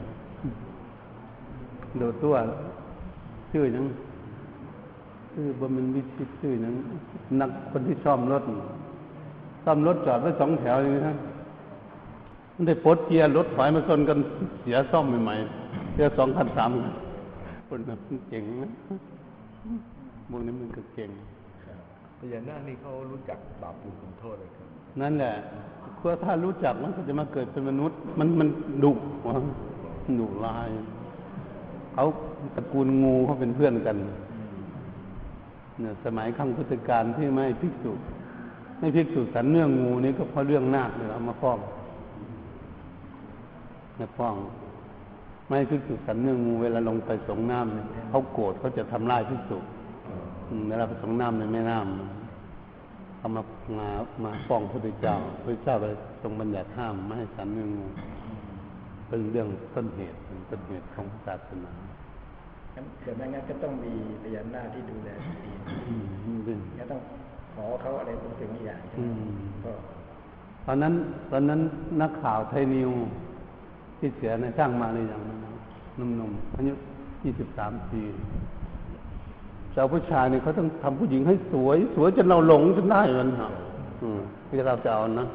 โดดตัวชื่อนั้นชื่อบำเพ็ญวิชิตชื่อนั้นนักคนที่ซ่อมรถซ่อมรถจอดไว้สองแถวอย่างนี้ครับมันได้ปลดเกียร์รถถอยมาชนกันเสียซ่อมใหม่ๆเสียสองคันสามคนแบบเก่งนะพวกนี้มันก็เก่งพญานาคนี่เขารู้จักบาปบุญคุณโทษเลยครับนั่นแหละคือถ้ารู้จักมันก็จะมาเกิดเป็นมนุษย์มันมันดุดุร้ายเขาตระกูลงูเขาเป็นเพื่อนกันเนี่ยสมัยครั้งพุทธกาลที่ไม่ภิกษุไม่ภิกษุสันเนื่องงูนี่ก็เพราะเรื่องนาคเนี่ยเอามาฟ้องเนี่ยฟ้องไม่ภิกษุสันเนื่องงูเวลาลงไปสงน้ำเนี่ยเขาโกรธเขาจะทำร้ายภิกษุเวลาไปสงน้ำในแม่น้ำเอามามามาฟ้องพระพุทธเจ้าพระพุทธเจ้าเลยทรงบัญญัติห้ามไม่ให้สันเนื่องงูเป็นเรื่องต้นเหตุเป็นต้นเหตุของศาสนาเกิดไม่งั้นก็ต้องมีพยานหน้าที่ดูแลดีก็ต้อง อเขาอะไรเป็นสิ่งอย่างก็ตอนนั้นตอนนั้นนักข่าวไทยนิวที่เสียในช่างมาในอย่างนั้นนุ่มๆอายุยี่สิบสามปีเจ้าผู้ชายเนี่ยเขาต้องทำผู้หญิงให้สวยสวยจนเราหลงจนได้มันเหรออืมที่เราจะเอานะ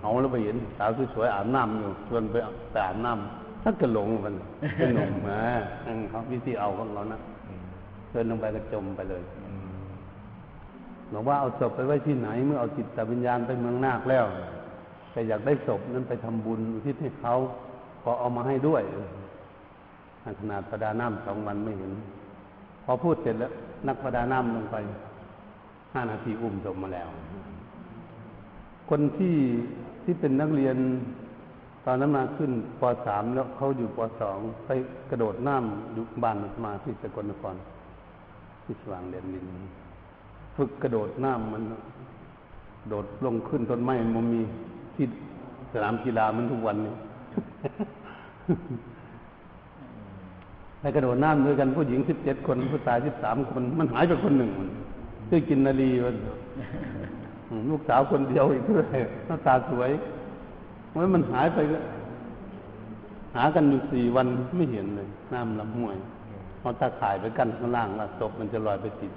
เอาแล้วไปเห็นสาวสวยๆอาบน้ำอยู่ชวนไปไปอาบน้ำถ้าเกิดหลงมันเป็นหนุ่มมานั่นเขาวิธีเอาของเรานะเดินลงไปก็จมไปเลยหลวงว่าเอาศพไปไว้ที่ไหนเมื่อเอาจิตวิญญาณไปเมืองนาคแล้วแต่อยากได้ศพนั้นไปทำบุญอุทิศให้เขาขอเอามาให้ด้วยขนาดประดาน้ำสองวันไม่เห็นพอพูดเสร็จแล้วนักประดาน้ำลงไปห้านาทีอุ้มศพมาแล้วคนที่ที่เป็นนักเรียนตอนนั้นมาขึ้นป.สาม แล้วเขาอยู่ป.สอง ไปกระโดดน้ำอยู่บ้านมาที่สกลนครที่สว่างแดนดินฝึกกระโดดน้ำมันโดดลงขึ้นต้นไม้มันมีที่สนามกีฬามันทุกวันนี้ ไปกระโดดน้ำด้วยกันผู้หญิงสิบเจ็ดคนผู้ชายสิบสามคนมันหายไปคนหนึ่งมันชื่อกินนาลีมัน ลูกสาวคนเดียวอีกด้วยหน้าตาสวยเมื่อมันหายไปหากันอยู่สี่วันไม่เห็นเลยน้ำลำห้วยพอตาข่ายไปกั้นข้างล่างแล้วศพมันจะลอยไปติด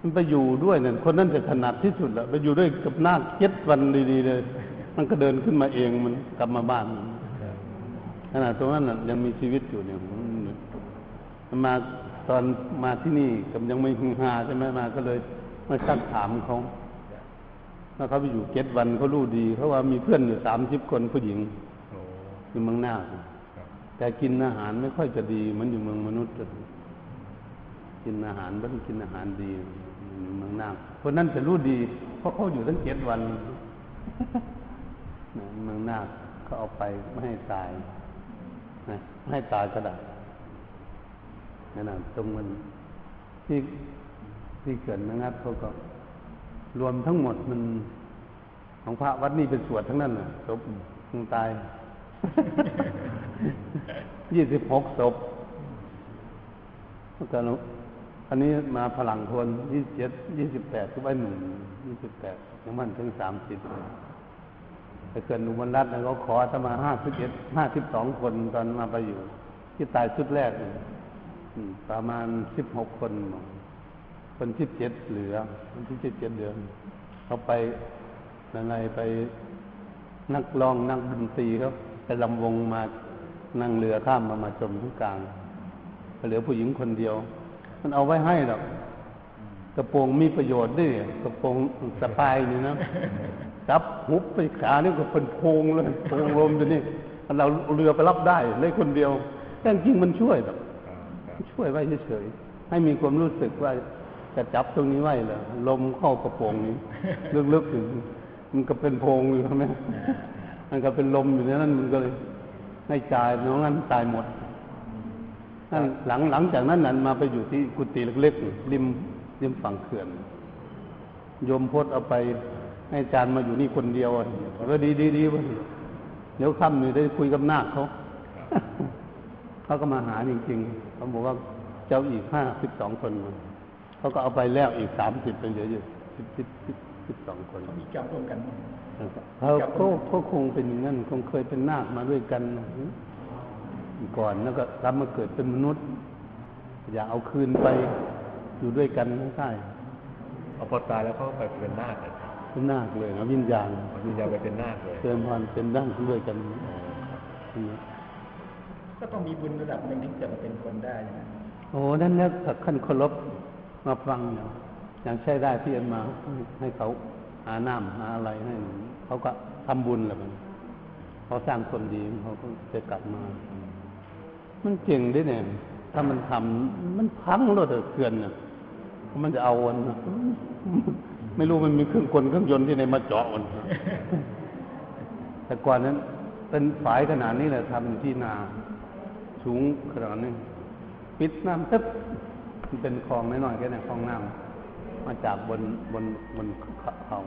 มันไปอยู่ด้วยเนี่ยคนนั้นจะถนัดที่สุดละไปอยู่ด้วยกับนาคเจ็ดวันดีๆเลยมันก็เดินขึ้นมาเองมันกลับมาบ้านขนาดตรงนั้นยังมีชีวิตอยู่เนี่ยมันมาตอนมาที่นี่กับยังไม่ฮือฮาใช่ไหมมาก็เลยมาซักถามเขาแล้วเขาไปอยู่เจ็ดวันเขารู้ดีเพราะว่ามีเพื่อนอยู่สามสิบคนผู้หญิงอยู่เมืองนาคแต่กินอาหารไม่ค่อยจะดีมันอยู่เมืองมนุษย์กินอาหารไม่ได้กินอาหารดีอยู่เมืองนาคคนนั้นจะรู้ดีเพราะเขาอยู่ตั้งเจ็ดวันเมืองนาคเขาเอาไปไม่ให้ตายให้ตายก็ได้นั่นแหละตรงมันที่ที่เกิดนะครับเขาก็รวมทั้งหมดมันของพระวัดนี่เป็นสวดทั้งนั้นน่ะศพคงตาย ยี่สิบหกศพก็แล้วอันนี้มาพลังคนยี่สิบเจ็ด ยี่สิบแปดก็ไว้หนึ่ง ยี่สิบแปดยังมันถึงสามสิบแต่เกิดอุบลรัตน์เขาขอจะมาห้าสิบเอ็ดห้าสิบสองคนตอนมาไปอยู่ที่ตายชุดแรกประมาณสิบหกคนคนที่เจ็ดเหลือคนที่เจ็ดเจ็ดเดือนเขาไปอะไรไปนักร้องนักดนตรีเขาไปลำวงมานั่งเรือข้ามมามาจมที่กลางเหลือผู้หญิงคนเดียวมันเอาไว้ให้หรอกกระโปรงมีประโยชน์ด้วยกระโปรงสะพายนี่นะจับหุบไปขานี่ก็เป็นโพงเลยโพงลมตัวนี้เราเรือไปรับได้เลยคนเดียวแต่จริงมันช่วยแบบช่วยไว้เฉยๆให้มีความรู้สึกว่าจะจับตรงนี้ไว้เหรอลมเข้ากระโปรงนี้ลึกๆถึงมันก็เป็นโพงอยู่ใช่ไหมมันก็เป็นลมอยู่ในนั้นมันก็เลยให้ตายน้องนั้นตายหมดนั่นหลังหลังจากนั้นนั้นมาไปอยู่ที่กุฏิเล็กๆริมริมฝั่งเขื่อนโยมพดเอาไปอาจารย์มาอยู่นี่คนเดียวก็ดีดีดีเดี๋ยวค่ำหนึ่งได้คุยกับนาคเขาเขาก็มาหาจริงๆเขาบอกว่าเจ้าอีกห้าสิบสองคนเขาก็เอาไปแล้วอีกสามสิบเป็นเยอะอยู่สิบสิบสิบสิบสองคนมีจับร่วมกันเขาเขาคงเป็นอย่างนั้นคงเคยเป็นนาคมาด้วยกันก่อนแล้วก็รับมาเกิดเป็นมนุษย์อยากเอาคืนไปอยู่ด้วยกันไม่ได้เอาพอตายแล้วเขาไปเป็นนาคเป็นนาคเลยนะวิญญาณวิญญาณไปเป็นนาคเลยเติมพรเป็นร่างด้วยกันก็ต้องมีบุญระดับหนึ่งที่จะมาเป็นคนได้นะโอ้นั่นแล้วถ้าขั้นเคารพมาฟังเนี่ยอย่างใช้ได้ที่อันมาให้เขาหาน้ำหาอะไรให้เขาก็ทำบุญแหละมันเขาสร้างคนดีเขาก็จะกลับมามันเก่งด้วยเนี่ยถ้ามันทำมันพังรถเถื่อนเนี่ยมันจะเอาวันไม่รู้มันมีเครื่องกลเครื่องยนต์ที่ไหนมาเจาะมันแต่ก่อนนั้นเป็นฝายขนาดนี้แหละทำอยู่ที่นาสูงขนาดนี้ปิดน้ำตึ๊บมันเป็นคลองน้อยๆแค่ไหนคลองน้ำมาจากบนบนบนเขา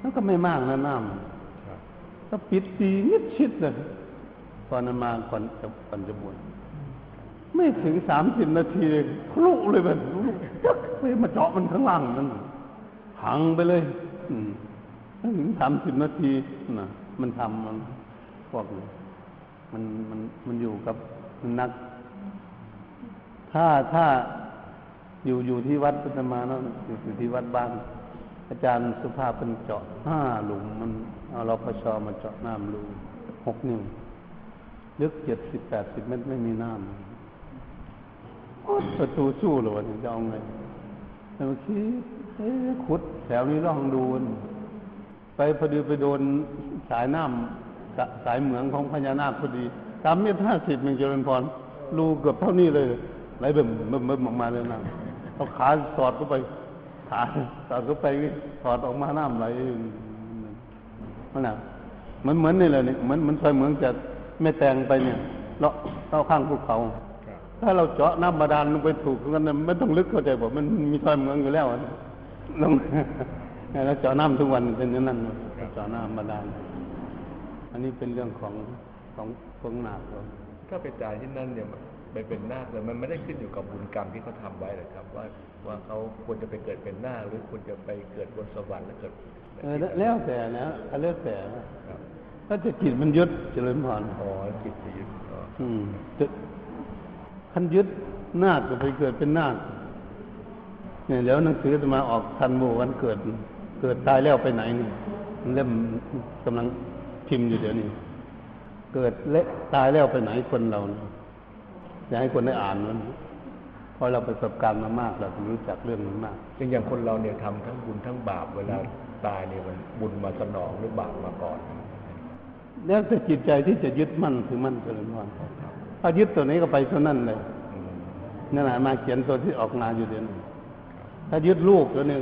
แล้วก็ไม่มากนะน้ำก็ปิดดีนิดชิดเลยตอนนั้นมาก่อนจะก่อนจะบวช ไม่ถึงสามสิบนาทีลุกเลยแบบลุกไปมาเจาะมันข้างล่างนั่นหังไปเลยไม่ถึงสามสิบนาทีนะมันทำมันพวกนี้มันมันมันอยู่กับนักถ้าถ้าอยู่อยู่ที่วัดพุทธมาเนาะอยู่อยู่ที่วัดบ้านอาจารย์สุภาพเป็นเจาะห้าหลุมมันเอารพช.มาเจาะน้ำรูหกนิ้วลึกเจ็ดสิบแปดสิบเมตรไม่มีน้ำโอ้ประตูสู้หรอวะจะเอาไงแต่เมื่อกี้เอ๊ะขุดแถวนี้ลองดูไปพอดีไปโดนสายน้ำสายเหมืองของพญานาคพอดีสามเมตรห้าสิบมันเจริญพรรูเกือบเท่านี้เลยไหลเบิ่มเบิ่มเบิ่มออกมาเลยน้ำเอาขาสอดเข้าไปขาสอดเข้าไปสอดออกมาน้ำไหลมันน่ะมันเหมือนนี่แหละนี่เหมือนเหมือนซอยเหมืองจะไม่แตงไปเนี่ยเลาะเลาะข้างภูเขาถ้าเราเจาะน้ำบาดาลลงไปถูกงั้นน่ะไม่ต้องลึกเข้าใจบอกมันมีซอยเหมืองอยู่แล้วลงแล้วเจาะน้ำทุกวันเป็นอย่างนั้นเจาะน้ำบาดาลอันนี้เป็นเรื่องของของพวกนาคก็ไปจ่ายที่นั่นเนี่ยไปเป็นนาคเลยมันไม่ได้ขึ้นอยู่กับบุญกรรมที่เขาทำไว้เลยครับว่าว่าเขาควรจะไปเกิดเป็นนาคหรือควรจะไปเกิดบนสวรรค์แล้วเกิดเออแล้วแต่นะแล้วแต่ถ้าจะจิตมันยึดเจริญพรอ๋อจิตจะยึดอืมจะคันยึดนาคก็ไปเกิดเป็นนาคเนี่ยแล้วหนังสือจะมาออกทันโมวันเกิดเกิดตายแล้วไปไหนนี่เล่มกำลังพิมพ์อยู่เดี๋ยวนี้เกิดเละตายแล้วไปไหนคนเราอยากให้คนได้อ่านมันเพราะเราประสบการณ์มามากเรารู้จักเรื่องมันมากอย่างอย่างคนเราเนี่ยทำทั้งบุญทั้งบาปเวลาตายเนี่ยมันบุญมาสนองหรือบาปมาก่อนแล้วแต่จิตใจที่จะยึดมั่นถือมั่นก็เลยนอนถ้ายึดตัวนี้ก็ไปเท่านั้นเลยนั่นแหละมาเขียนตัวที่ออกงานอยู่เดือนถ้ายึดลูกตัวนี้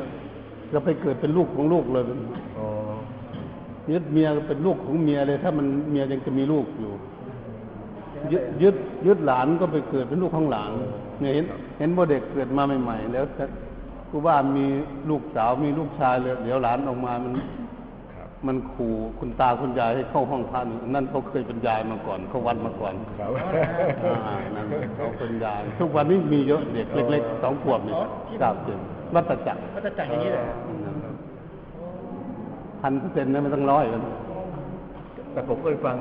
ก็ไปเกิดเป็นลูกของลูกเลยยึดเมียก็เป็นลูกของเมียเลยถ้ามันเมียยังจะมีลูกอยู่ยึดยึดยึดหลานก็ไปเกิดเป็นลูกของหลานเนี่ยเห็นเห็นว่าเด็กเกิดมาใหม่ๆแล้วกูว่ามีลูกสาวมีลูกชายเลยเดี๋ยวหลานออกมามันมันขู่คุณตาคุณยายให้เข้าห้องพักนั่นเขาเคยเป็นยายมาก่อนเขาวัดมาก่อนครับนั่นเขาเป็นยายทุกวันนี้มีเยอะเด็กเล็กๆสองขวบเนี่ยกราบเด็กวัตจักรวัตจักรอย่างนี้แหละพันเปอร์เซ็นต์นะมันต้องร้อยกันแต่ผมเคยฟัง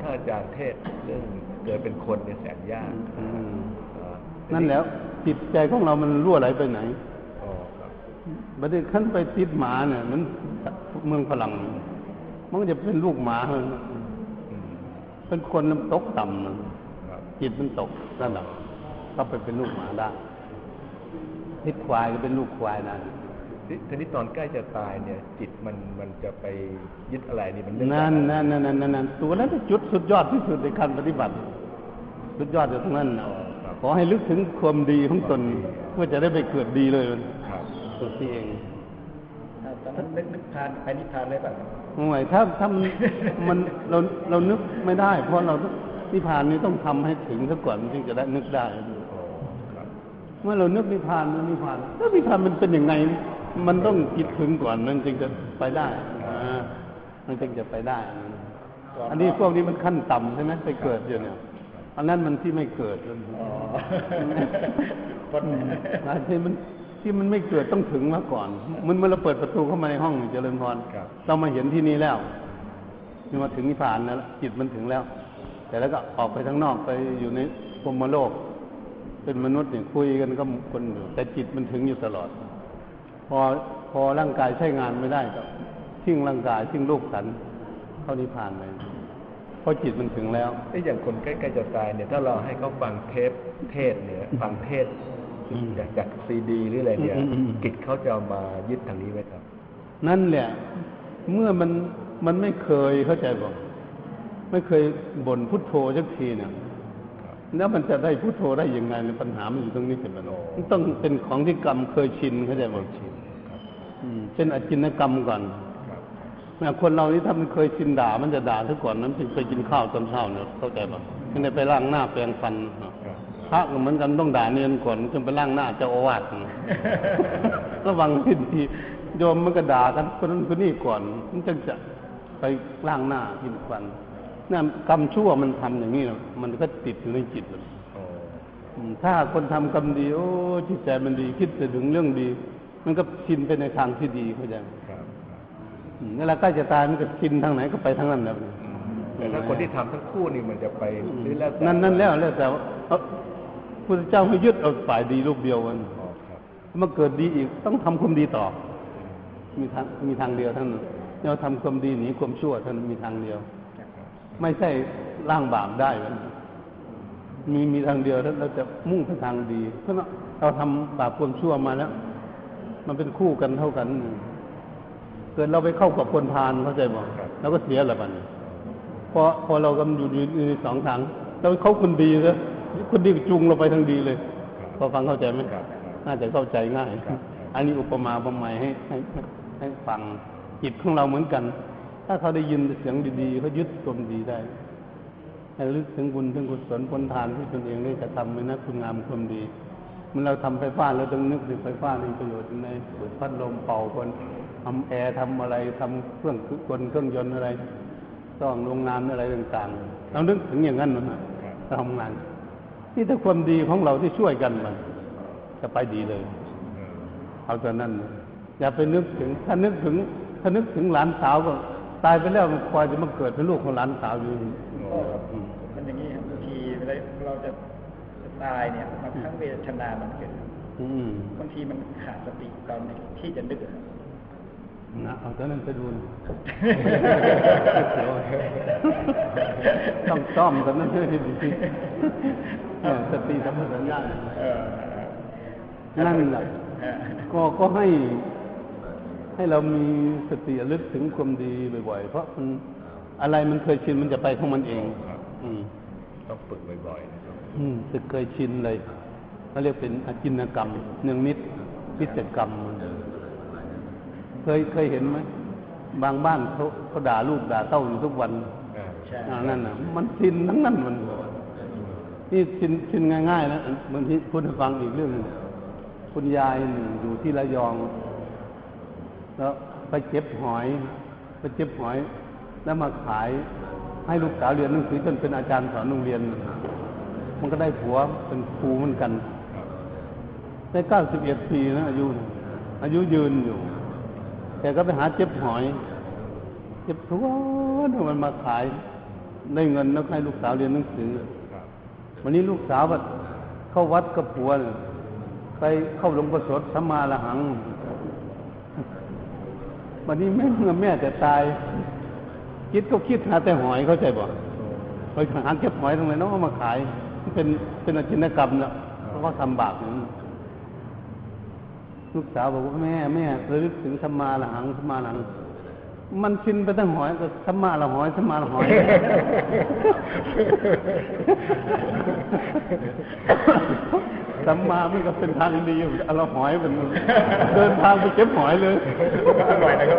ท่านอาจารย์เทศเรื่องเกิดเป็นคนเนี่ยแสนยากนั่นแล้วจิตใจของเรามันรั่วไหลไปไหนบัดนี้ขั้นไปติดหมาเนี่ยมันเมืองฝรั่งมันจะเป็นลูกหมาเป็นคนมันตกต่ำนะจิตมันตกระดับก็ไปเป็นลูกหมาได้ติดควายก็เป็นลูกควายนะทีนี้ตอนใกล้จะตายเนี่ยจิตมันมันจะไปยึดอะไรนี่มันนั่นนั่นนั่นนั่นนั่นตัวนั้นเป็นจุดสุดยอดที่สุดในการปฏิบัติสุดยอดอยู่ตรงนั้นขอให้ลึกถึงความดีของตนเพื่อจะได้ไปเกิดดีเลยตัวที่เองตอนนั้นนึกนิทานไปนิทานเลยป่ะหมายถ้าถ้ามันเราเรานึกไม่ได้เพราะเรานิพานนี้ต้องทำให้ถึงซะก่อนจึงจะได้นึกได้เมื่อเรานึกนิพานนึกนิพานแล้วนิพานมันเป็นยังไงมันต้องจิตถึงก่อนมันจึงจะไปได้มันจึงจะไปได้อันนี้พวกนี้มันขั้นต่ำใช่ไหมไปเกิดอยู่เนี่ยอันนั้นมันที่ไม่เกิดอ๋อคนนั้นที่มันที่มันไม่เกิดต้องถึงมาก่อนมันเมื่อเราเปิดประตูเข้ามาในห้องเจริญพรเรามาเห็นที่นี่แล้วนี่มาถึงนิพพานแล้วจิตมันถึงแล้วแต่แล้วก็ออกไปข้างนอกไปอยู่ในพรหมโลกเป็นมนุษย์เนี่ยคุยกันก็คนอยู่แต่จิตมันถึงอยู่ตลอดพอพอร่างกายใช้งานไม่ได้ก็ทิ้งร่างกายทิ้งรูปสันเข้านิพพานไปเพราะจิตมันถึงแล้วไอ้อย่างคนใกล้ๆจะตายเนี่ยถ้าเราให้เขาฟังเทปเทศเนี่ยฟังเทศจากจากซีดีหรืออะไรเนี่ยจิตเขาจะเอามายึดทางนี้ไว้ครับนั่นแหละเมื่อมันมันไม่เคยเข้าใจบอกไม่เคยบ่นพุทโธสักทีเนี่ยแล้วมันจะได้พุทโธได้ยังไงในปัญหามันอยู่ตรงนี้เป็นมันต้องเป็นของที่กรรมเคยชินเข้าใจไหมชินเช่นอาจินกรรมก่อนคนเรานี่ถ้ามันเคยชินด่ามันจะด่าซะก่อนนั้นถึงไปกินข้าวตอนเช้าเนี่ยเข้าใจป่ะไม่ได้ไปล้างหน้าแปรงฟันพระก็เหมือนกันต้องด่าเนียนก่อนจนไปล้างหน้าเจ้าอาวาสระวังให้ดีโยมมันก็ด่ากันคนนั้นคนนี้ก่อนมันจึงจะไปล้างหน้ากินฟันนั่นกรรมชั่วมันทำอย่างนี้มันก็ติดอยู่ในจิต ถ้าคนทำกรรมดีโอ้จิตใจมันดีคิดแต่ถึงเรื่องดีมันก็ชินไปในทางที่ดีเข้าใจไหมครับนั่นแหละใกล้จะตายมันก็ชินทางไหนก็ไปทางนั้นแล้วแต่ถ้าคนที่ทำทั้งคู่นี่มันจะไปนั่นนั่นแล้วแล้วแต่พระเจ้าให้ยึดเอาฝ่ายดีรูปเดียวกันมันเกิดดีอีกต้องทำความดีต่อมีทางมีทางเดียวท่านเราทำความดีหนีความชั่วท่านมีทางเดียวไม่ใช่ล่างบาปได้มันมีมีทางเดียวแล้วเราจะมุ่งไปทางดีเพราะเราทำบาปความชั่วมาแล้วมันเป็นคู่กันเท่ากันเกิดเราไปเข้ากับคนพาลเข้าใจบ่เราก็เสียละมันพอพอเรากำอยู่ในสองทางเราเข้าคนดีซะคนดีจุงเราไปทางดีเลยพอฟังเข้าใจไหมน่าจะเข้าใจง่ายอันนี้อุปมาอุปไมยให้ให้ให้ฟังจิตของเราเหมือนกันถ้าเขาได้ยินเสียงดีๆเขายึดกลมดีได้ระลึกถึงบุญถึงกุศลผลทานที่ตนเองได้กระทำในนักคุณงามความดีเมื่อเราทำไฟฟ้าเราต้องนึกถึงไฟฟ้าในประโยชน์ในเปิดพัดลมเป่าคนทำแอร์ทำอะไรทำเครื่องกลเครื่องยนต์อะไรต้องโรงงานอะไรต่างๆเรานึกถึงอย่างนั้นนะเราทำงานนี่ถ้าความดีของเราที่ช่วยกันมันจะไปดีเลยเอาแต่นั้นอย่าไปนึกถึงถ้านึกถึงถ้านึกถึงหลานสาวก็ตายไปแล้วมันคอยจะมาเกิดเป็นลูกของหลานสาวอยู่มันอย่างนี้บางทีเวลาเราจะตายเนี่ยบางครั้งเวทนามันเกิดบางทีมันขาดสติตอนที่จะนึกนะเอาแต่นั้นจะดูต้องซ่อมแต่นั้นเพื่อให้ดีสติสัมปชัญญะนั่นแหละก็ก็ให้ให้เรามีสติระลึกถึงความดีบ่อยๆเพราะมันอะไรมันเคยชินมันจะไปของมันเองต้องฝึกบ่อยๆนะครับฝึกเคยชินเลยเขาเรียกเป็นอาจินกรรมเนืองนิดพิจกรรมเคยเคยเห็นไหมบางบ้านเขาเขาด่าลูกด่าเต้าอยู่ทุกวันนั่นน่ะมันชินทั้งนั้นมันนี่ชินชินง่ายๆนะบางทีคุณฟังอีกเรื่องนึงคุณยายหนึ่งอยู่ที่ระยองแล้วไปเก็บหอยไปเก็บหอยแล้วมาขายให้ลูกสาวเรียนหนังสือจนเป็นอาจารย์สอนโรงเรียนมันก็ได้ผัวเป็นครูเหมือนกันได้เก้าสิบเอ็ดปีนะอายุอายุยืนอยู่แต่ก็ไปหาเก็บหอยเก็บทุกวันมันมาขายได้เงินแล้วให้ลูกสาวเรียนหนังสือวันนี้ลูกสาวแบบเข้าวัดกับผัวไปเข้าหลวงพ่อสดสัมมาละหังวันนี้แม่แม่แต่ตายคิดก็คิดหาแต่หอยเข้าใจบ่ไปหาเก็บหอยตรงไหนน้องเอามาขายเป็นเป็นอาชีพกรรมแล้วเพราะว่าทำบาปลูกสาวบอกว่าแม่แม่ระลึกถึงสัมมาละหังสัมมาละหังมันชินไปแต่หอยก็สัมมาละหอยสัมมาละหอยสัมมามันก็เป็นทางดีอละหอยมันเดินทางไปเก็บหอยเลยอร่อยนะครับ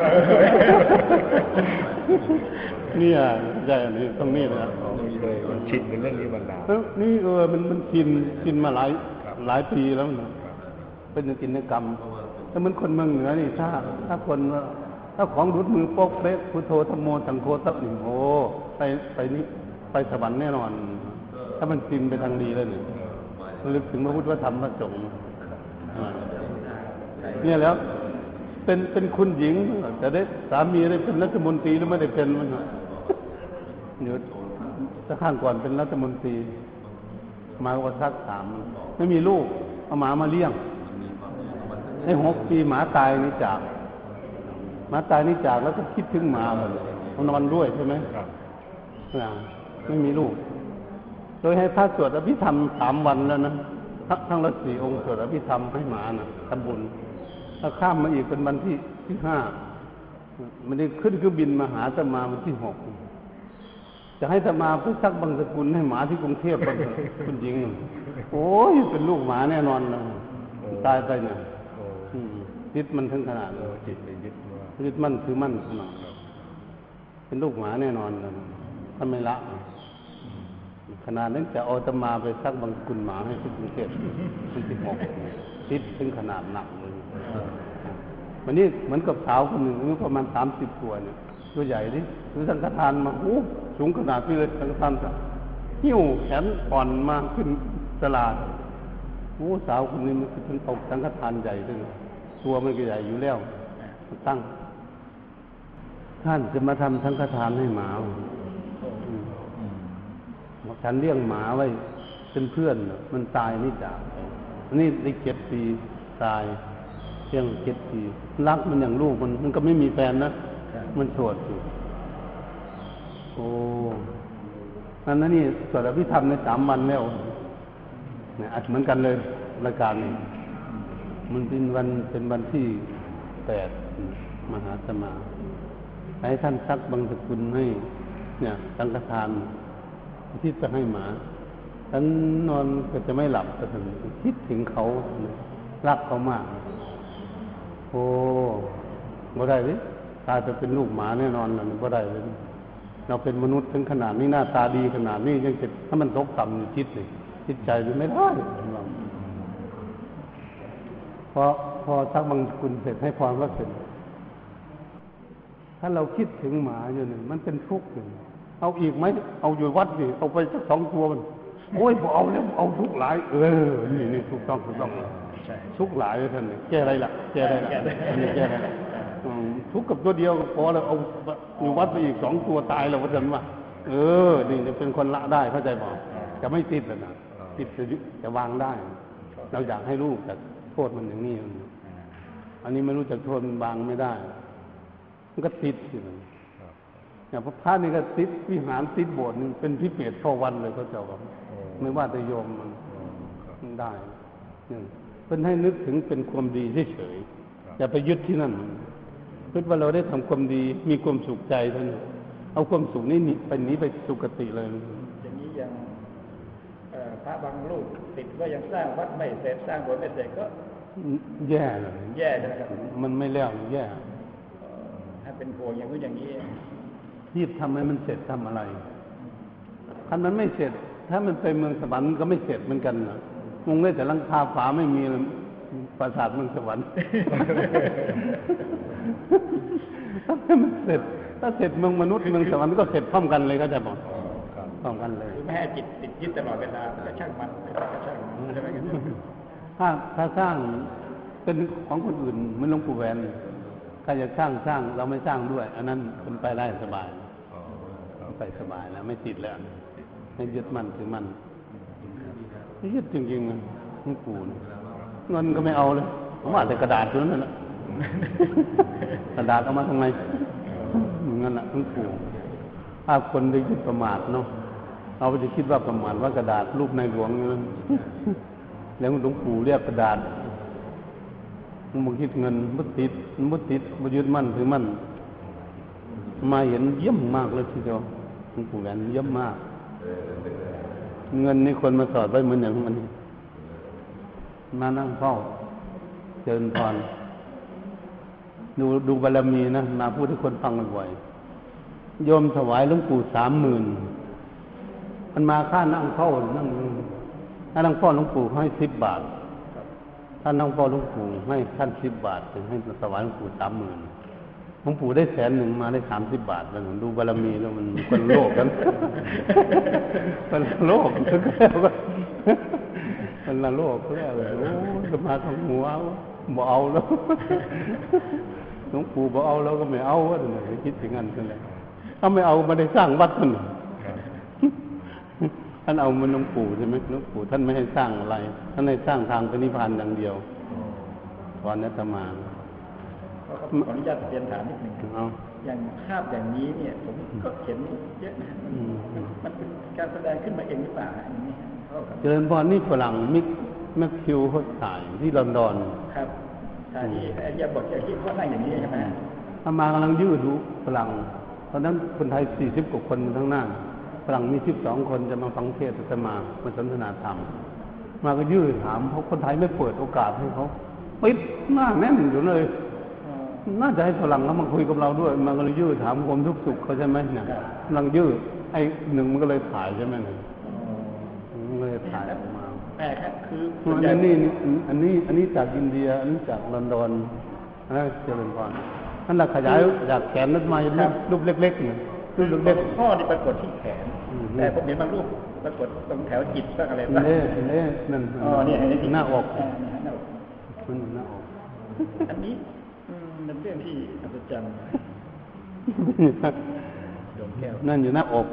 เนี่ยใช่นี่ตรงนี้นะมันชินเป็นเรื่องนี้มานานนี่เออมันมันชินชินมาหลายหลายปีแล้วนะเป็นกิจกรรมแต่มันคนเมืองเหนือนี่ถ้าถ้าคนถ้าของรุดมือโป๊กเป๊ะพุทโธธัมโมสังโฆสัพพิโหไปไปนี่ไปสวรรค์แน่นอนถ้ามันชินไปทางดีแล้วนี่ลึกถึงพระพุทธธรรมพระสงฆ์เนี่ยแล้วเป็นเป็นคุณหญิงแต่ได้สามีได้เป็นรัฐมนตรีหรือไม่ได้เป็นมันเดี๋ยวสักข้างก่อนเป็นรัฐมนตรีมาวัดทักถามไม่มีลูกเอาหมามาเลี้ยงให้หกปีหมาตายนี่จากหมาตายนี่จากแล้วก็คิดถึงหมาเลยนอนด้วยใช่ไหมครับไม่มีลูกโดยให้พระสวดอภิธรรมสามวันแล้วนะทั้งละสี่องค์สวดอภิธรรมให้หมานะทำบุญแล้วข้ามมาอีกเป็นวันที่ที่ห้ามันได้ขึ้นเครื่องบินมาหาอาตมาวันที่หกจะให้อาตมาไปซักบังสกุลให้หมาที่กรุงเทพฯคุณหญิงโอ้ยเป็นลูกหมาแน่นอนนะตายไปเนี่ยจิตมันถึงขนาดเลยจิตไปยึดยึดมั่นคือมั่นขนาดเป็นลูกหมาแน่นอนนะท่านไม่ละขนาดนั้นจะเอาตมาไปซักบังกุลหมาให้ที่กรุงเทพที่สิบหกทิศถึงขนาดหนักเลยวันนี้เหมือนกับสาวคนหนึ่งอายุประมาณสามสิบตัวเนี่ยตัวใหญ่ดิซื้อสังฆทานมาโอ้สูงขนาดนี้เลยสังฆทานหิ้วแขนอ่อนมาขึ้นตลาด โอ้สาวคนนี้มันถึงตกสังฆทานใหญ่เลยตัวมันก็ใหญ่อยู่แล้วตั้งท่านจะมาทำสังฆทานให้หมาฉันเลี้ยงหมาไว้เป็นเพื่อนมันตายนี่จ้ะนี่ได้เจ็ดปีตายเลี้ยงเจ็ดปีรักมันอย่างลูกมันมันก็ไม่มีแฟนนะมันโสดอยู่โอ้อันนั้นนี่สวดอภิธรรมในสามวันแล้วเนี่ยอัดเหมือนกันเลยรายการนี้มันเป็นวันเป็นวันที่แปดมหาสมาให้ท่านซักบางสกุลให้เนี่ยสังฆทานที่จะให้หมาฉันนอนก็จะไม่หลับแต่ถึงคิดถึงเขารักเขามากโอ้บ่ได้เลยตาจะเป็นลูกหมาแน่นอนเราบ่ได้เลยเราเป็นมนุษย์ถึงขนาดนี้หน้าตาดีขนาดนี้ยังจะถ้ามันตกต่ำอยู่จิตเลยจิตใจมันไม่ได้พอพอสักบางคุณเสร็จให้พรก็เสร็จถ้าเราคิดถึงหมาอยู่เนี่ยมันเป็นทุกข์อยู่เอาอีกไหมเอาอยู่วัดนี่เอาไปสักสองตัวมันโอ้ยบ่เอาแล้วเอาทุกข์หลายเออนี่นี่ถูกต้องถูกต้องทุกข์หลายเลยท่านแก้อะไรล่ะแก้อะไรล่ะนี่แก้อะไรล่ะทุกข์กับตัวเดียวพอแล้วเอาอยู่วัดไปอีกสองตัวตายแล้วว่าท่านว่าเออนี่จะเป็นคนละได้เข้าใจบ่จะไม่ติดแล้วนะติดจะจะวางได้เราอยากให้ลูกแต่โทษมันอย่างนี้อันนี้ไม่รู้จักโทษมันวางไม่ได้มันก็ติดอยู่อย่างพระพานี่ก็ติดวิหารติดโบสถ์นี่เป็นพิเภกเข้าวันเลยเขาเจ้าครับไม่ว่าแต่โยมมันมันได้เนี่ยเพิ่นให้นึกถึงเป็นความดีเฉยๆอย่าไปยึดที่นั่นคิดว่าเราได้ทำความดีมีความสุขใจท่านเอาความสุขนี้ไปนี้ไปสุคติเลยอย่างนี้ยังพระบางรูปติดว่ายังสร้างวัดไม่เสร็จสร้างโบสถ์ไม่เสร็จก็แย่เลยแย่นะครับมันไม่แล้วแย่ถ้าเป็นโผอย่างนู้นอย่างนี้รีบทำให้มันเสร็จทำอะไรคันมันไม่เสร็จถ้ามันไปเมืองสวรรค์ก็ไม่เสร็จเหมือนกันนะมึงได้แต่ลังคาฝาไม่มีปราสาทเมืองสวรรค์ถ้ามันเสร็จถ้าเสร็จเมืองมนุษย์เมืองสวรรค์ก็เสร็จพร้อมกันเลยก็จะบอกพร้อมกันเลยไม่ให้จิตติดยึดตลอดเวลาจะช่างมันจะช่างถ้าถ้าสร้างเป็นของคนอื่นเหมือนหลวงปู่แหวนถ้าจะสร้างสร้างเราไม่สร้างด้วยอันนั้นเป็นไปได้สบายไปสบายแล้วไม่ติดแล้วไม่ยึดมันถือมันไม่ยึดจริงๆนะหลวงปู่เงินก็ไม่เอาเลยผมอาจจะกระดาษตัวนั้นแหละกระดาษเอามาทำไมเงินน่ะหลวงปู่ถ้าคนไปยึดประมาทเนาะเอาจะคิดว่าประมาทว่ากระดาษรูปในหลวงนั้นแล้วหลวงปู่เรียกกระดาษมันคิดเงินมันติดมันติดมันยึดมั่นถือมั่นมาเห็นเยี่ยมมากเลยทีเดียวหลวงปู่แหวนเยี่ยมมากเงินนี่คนมาสอดไว้เหมือนอย่างมันมานั่งเฝ้าเจริญพรดูดูบารมีนะมาพูดให้คนฟังบ่อยๆโยมถวายหลวงปู่สามหมื่นมันมาค่านั่งเฝ้านั่งนั่งเฝ้าหลวงปู่ให้สิบบาทท่านน้องพ่อหลวงปู่ให้ท่านสิบบาทถึงให้สวรรค์หลวงปู่สามหมื่นหลวงปู่ได้แสนหนึ่งมาได้สามสิบบาทแล้วผมดูบารมีแล้วมันคนโลกกันคนโลกทุกแล้วคนละโลกทุกแล้วโอ้จะมาทำหัวบ่เอาแล้วหลวงปู่บ่เอาแล้วก็ไม่เอาว่าอะไรคิดถึงอันนั่นแหละถ้าไม่เอามาได้สร้างวัดมันท่านเอามันหลวงปู่ใช่ไหมหลวงปู่ท่านไม่ให้สร้างอะไรท่านให้สร้างทางไปนิพพานอย่างเดียวสอนนัตมาขออนุญาตเรียนถามนิดหนึ่งอย่างภาพอย่างนี้เนี่ยผมก็เห็นเยอะนะมันเป็นการแสดงขึ้นมาเองหรือเปล่าเจริญพรนี่ฝรั่งมิกแมคคิวเขาถ่ายที่ลอนดอนครับถ่ายที่อาญาบทจะคิดว่านั่งอย่างนี้ใช่ไหมอามากำลังยืดดูฝรั่งตอนนั้นคนไทยสี่สิบกว่าคนทั้งนั้นฝรั่งมีสิบสองคนจะมาฟังเทศน์จะมามาสนทนาธรรมมาก็ยื้อถามเพราะคนไทยไม่เปิดโอกาสให้เขาปิดหน้าแน่นอยู่เลยน่าจะให้ฝรั่งเขามาคุยกับเราด้วยมาก็เลยยื้อถามความทุกข์สุขเขาใช่ไหมเนี่ยกำลังยื้อไอ้หนึ่งมันก็เลยถ่ายใช่ไหมเนี่ยเลยถ่ายออกมาแต่คืออันนี้อันนี้อันนี้จากอินเดียอันนี้จากลอนดอนนะเจริญพรนั่นแหละขยายจากแขนนัดมารูปเล็กๆเนี่ย คือเรื่องข้อนี่ปรากฏที่แขนแต่ผมเห็นบางรูปปรากฏตรงแถวจิตบ้างอะไรบ้างเนี่ยเนี่ยนั่นอ๋อเนี่ยในที่หน้าอกมันหน้าอกอันนี้เป็นเรื่องที่อัศจรรย์นั่นอยู่หน้าอก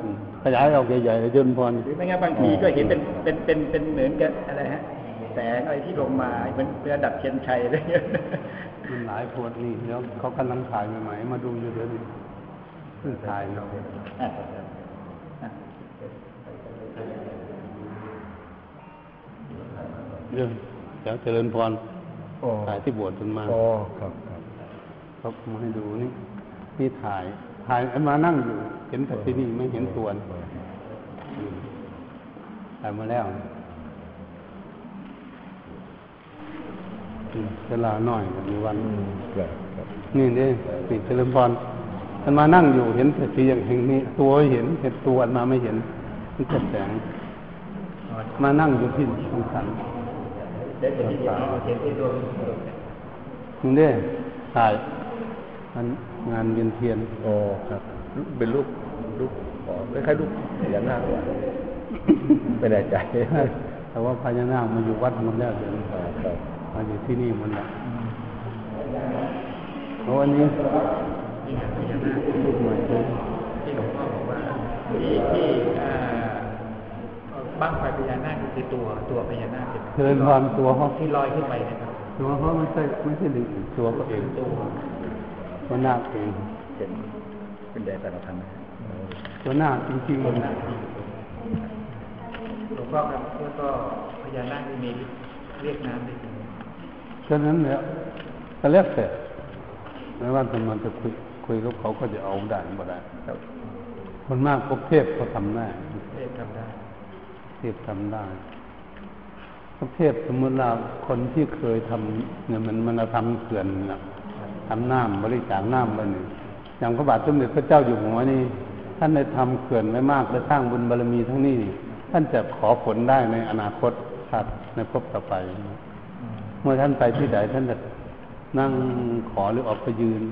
ขยายออกใหญ่ๆจนพอหรือไม่งั้นบางทีก็เห็นเป็นเป็นเป็นเป็นเหมือนกับอะไรฮะแสงอะไรที่ลงมาเหมือนระดับเชียนชัยอะไรเงี้ยมันหลายพวดนี่แล้วเขากำลังถ่ายใหม่ๆมาดูอยู่เดี๋ยวนี้ถ่ายเราเรื่องเจ้าเจริญพรถ่ายที่บวชขึ้นมาครับครับมาให้ดูนี่นี่ถ่ายถ่ายมานั่งอยู่เห็นแต่ที่นี่ไม่เห็นตัวถ่ายมาแล้วเวลาหน่อยมีวันนี่นี่ติดเจริญพรท่านมานั่งอยู่เห็นแต่ที่อย่างแห่งนี้ตัวเห็นเห็นตัวมาไม่เห็นนี่แต่แสงมานั่งอยู่ที่สงสารนี่นี่ถ่ายงานเวียนเทียนโอ้ครับเป็นรูปรูปอ๋อคล้ายๆรูปพญานาคว่ะไม่แน่ใจแต่ว่าพญานาคมาอยู่วัดมันแล้วเดี๋ยวนี้ครับมาอยู่ที่นี่มันละเพราะวันนี้ที่พญานาครูปใหม่ที่หลวงพ่อบอกว่าที่ที่อ่าบ้างไฟพญานาคคือตัวตัวพญานาคเชิญพรตัวห้องที่ลอยขึ้นไปนะครับตัวเพราะไม่ใช่ไม่ใช่หนึ่งตัวก็เองตัวตัวหน้าเองเห็นเป็นแดดแต่ละพันตัวหน้าจริงๆหลวงพ่อครับแล้วก็พญานาคมีเรียกน้ำได้ฉะนั้นเนี่ยแต่แรกแต่ไม่ว่าทำมันจะคุยคุยกับเขาก็จะเอาได้บ่ได้คนมากพบเทพเขาทำได้เทพทำได้เทพทำได้พบเทพสมมติเราคนที่เคยทำเนี่ยมันมันทำเขื่อนนะทำน้ำบริจาคน้ำไปหนึ่งอย่างพระบาทสมเด็จพระเจ้าอยู่หัวนี่ท่านได้ทำเขื่อนไว้มากและสร้างบุญบารมีทั้งนี้ท่านจะขอผลได้ในอนาคตชาติในภพต่อไปเมื่อท่านไปที่ใดท่านจะนั่งขอหรือออกไปยืน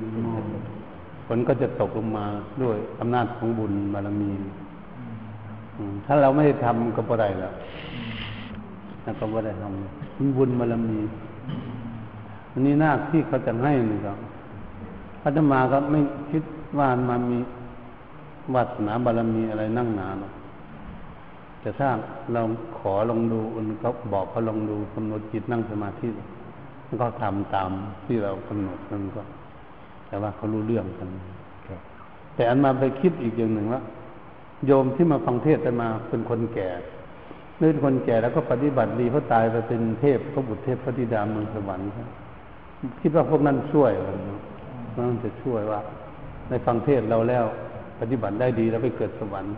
ผลก็จะตกลงมาด้วยอำนาจของบุญบารมีถ้าเราไม่ได้ทำก็บ่ได้แล้วก็บ่ได้ทำบุญบารมีอันนี้หน้าที่เขาจะให้นี่ครับอาตมาก็ไม่คิดว่ามามีวัดหนาบารมีอะไรนั่งหนาหรอกแต่ถ้าเราขอลองดูอันก็บอกเขาลองดูกำหนดจิตนั่งสมาธิก็ทำตามที่เรากำหนดนั่นก็แต่ว่าเขารู้เรื่องกันแต่อันมาไปคิดอีกอย่างหนึ่งว่าโยมที่มาฟังเทศแต่มาเป็นคนแก่เนื่องคนแก่แล้วก็ปฏิบัติดีเขาตายไปเป็นเทพเขาบุตรเทพพระธิดาเมืองสวรรค์คิดว่าพวกนั้นช่วยกันนั่นจะช่วยว่าในฟังเทศเราแล้วปฏิบัติได้ดีแล้วไปเกิดสวรรค์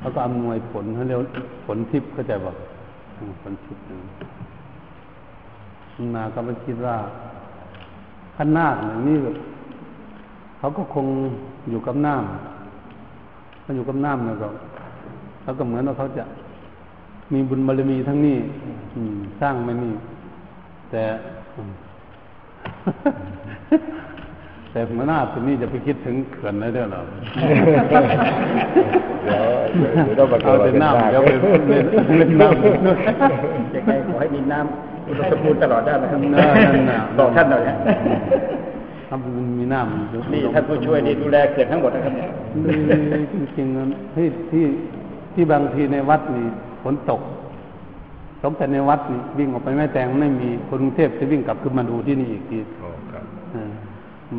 แล้วก็อำนวยผลเขาเรียกผลทิพย์เข้าใจป่ะผลทิพย์นึงมาก็ไม่คิดว่าพระนาคอย่างนี้เขาก็คงอยู่กับน้ำเขาอยู่กับน้ำนะครับเขาก็เหมือนว่าเขาจะมีบุญบารมีทั้งนี้สร้างไม่นี่แต่แต่หัวหน้าตัวนี้จะไปคิดถึงเขื่อนได้ด้วยหรอเดี๋ยวเดี๋ยวต้องมาเล่นน้ำเดี๋ยวเล่นเล่นน้ำจะไงขอให้มีน้ำอุดมสมบูรณ์ตลอดได้ไหมครับบอกท่านหน่อยนะทำมีน้ำนี่ท่านผู้ช่วยนี่ดูแลเขื่อนทั้งหมดนะครับเนี่ยจริงๆนะที่ที่ที่บางทีในวัดนี่ฝนตกตกแต่ในวัดนี่วิ่งออกไปแม่แตงไม่มีคนกรุงเทพจะวิ่งกลับขึ้นมาดูที่นี่อีกที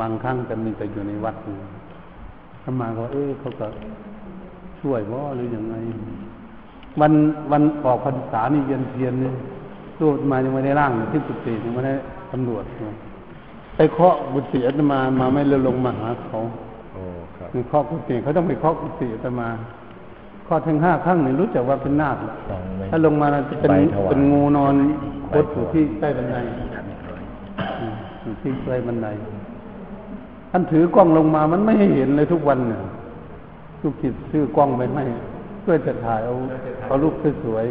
บางครั้งจะมีแต่อยู่ในวัดนี่ถ้ามาก็เออเขาก็ช่วยว่าหรือยังไงวันวันออกพรรษานี่เย็นเทียนนี่รูดมายังไม่ได้ร่างที่สุดสี่ยังไม่ได้ตำรวจไปเคาะบุตรเสียจะมามาไม่เร็วลงมาหาเขามีเคาะบุตรเสียเขาต้องไปเคาะบุตรเสียจะมาเคาะทั้งห้าครั้งนี่รู้จักว่าเป็นนาคถ้าลงมาจะเป็นเป็นงูนอนคดอยู่ที่ใต้บันไดอยู่ที่ใต้บันไดท่านถือกล้องลงมามันไม่ให้เห็นเลยทุกวันเนี่ยลูกจิตซื้อกล้องไปให้เพื่อจะถ่ายเอาเอารูปสวย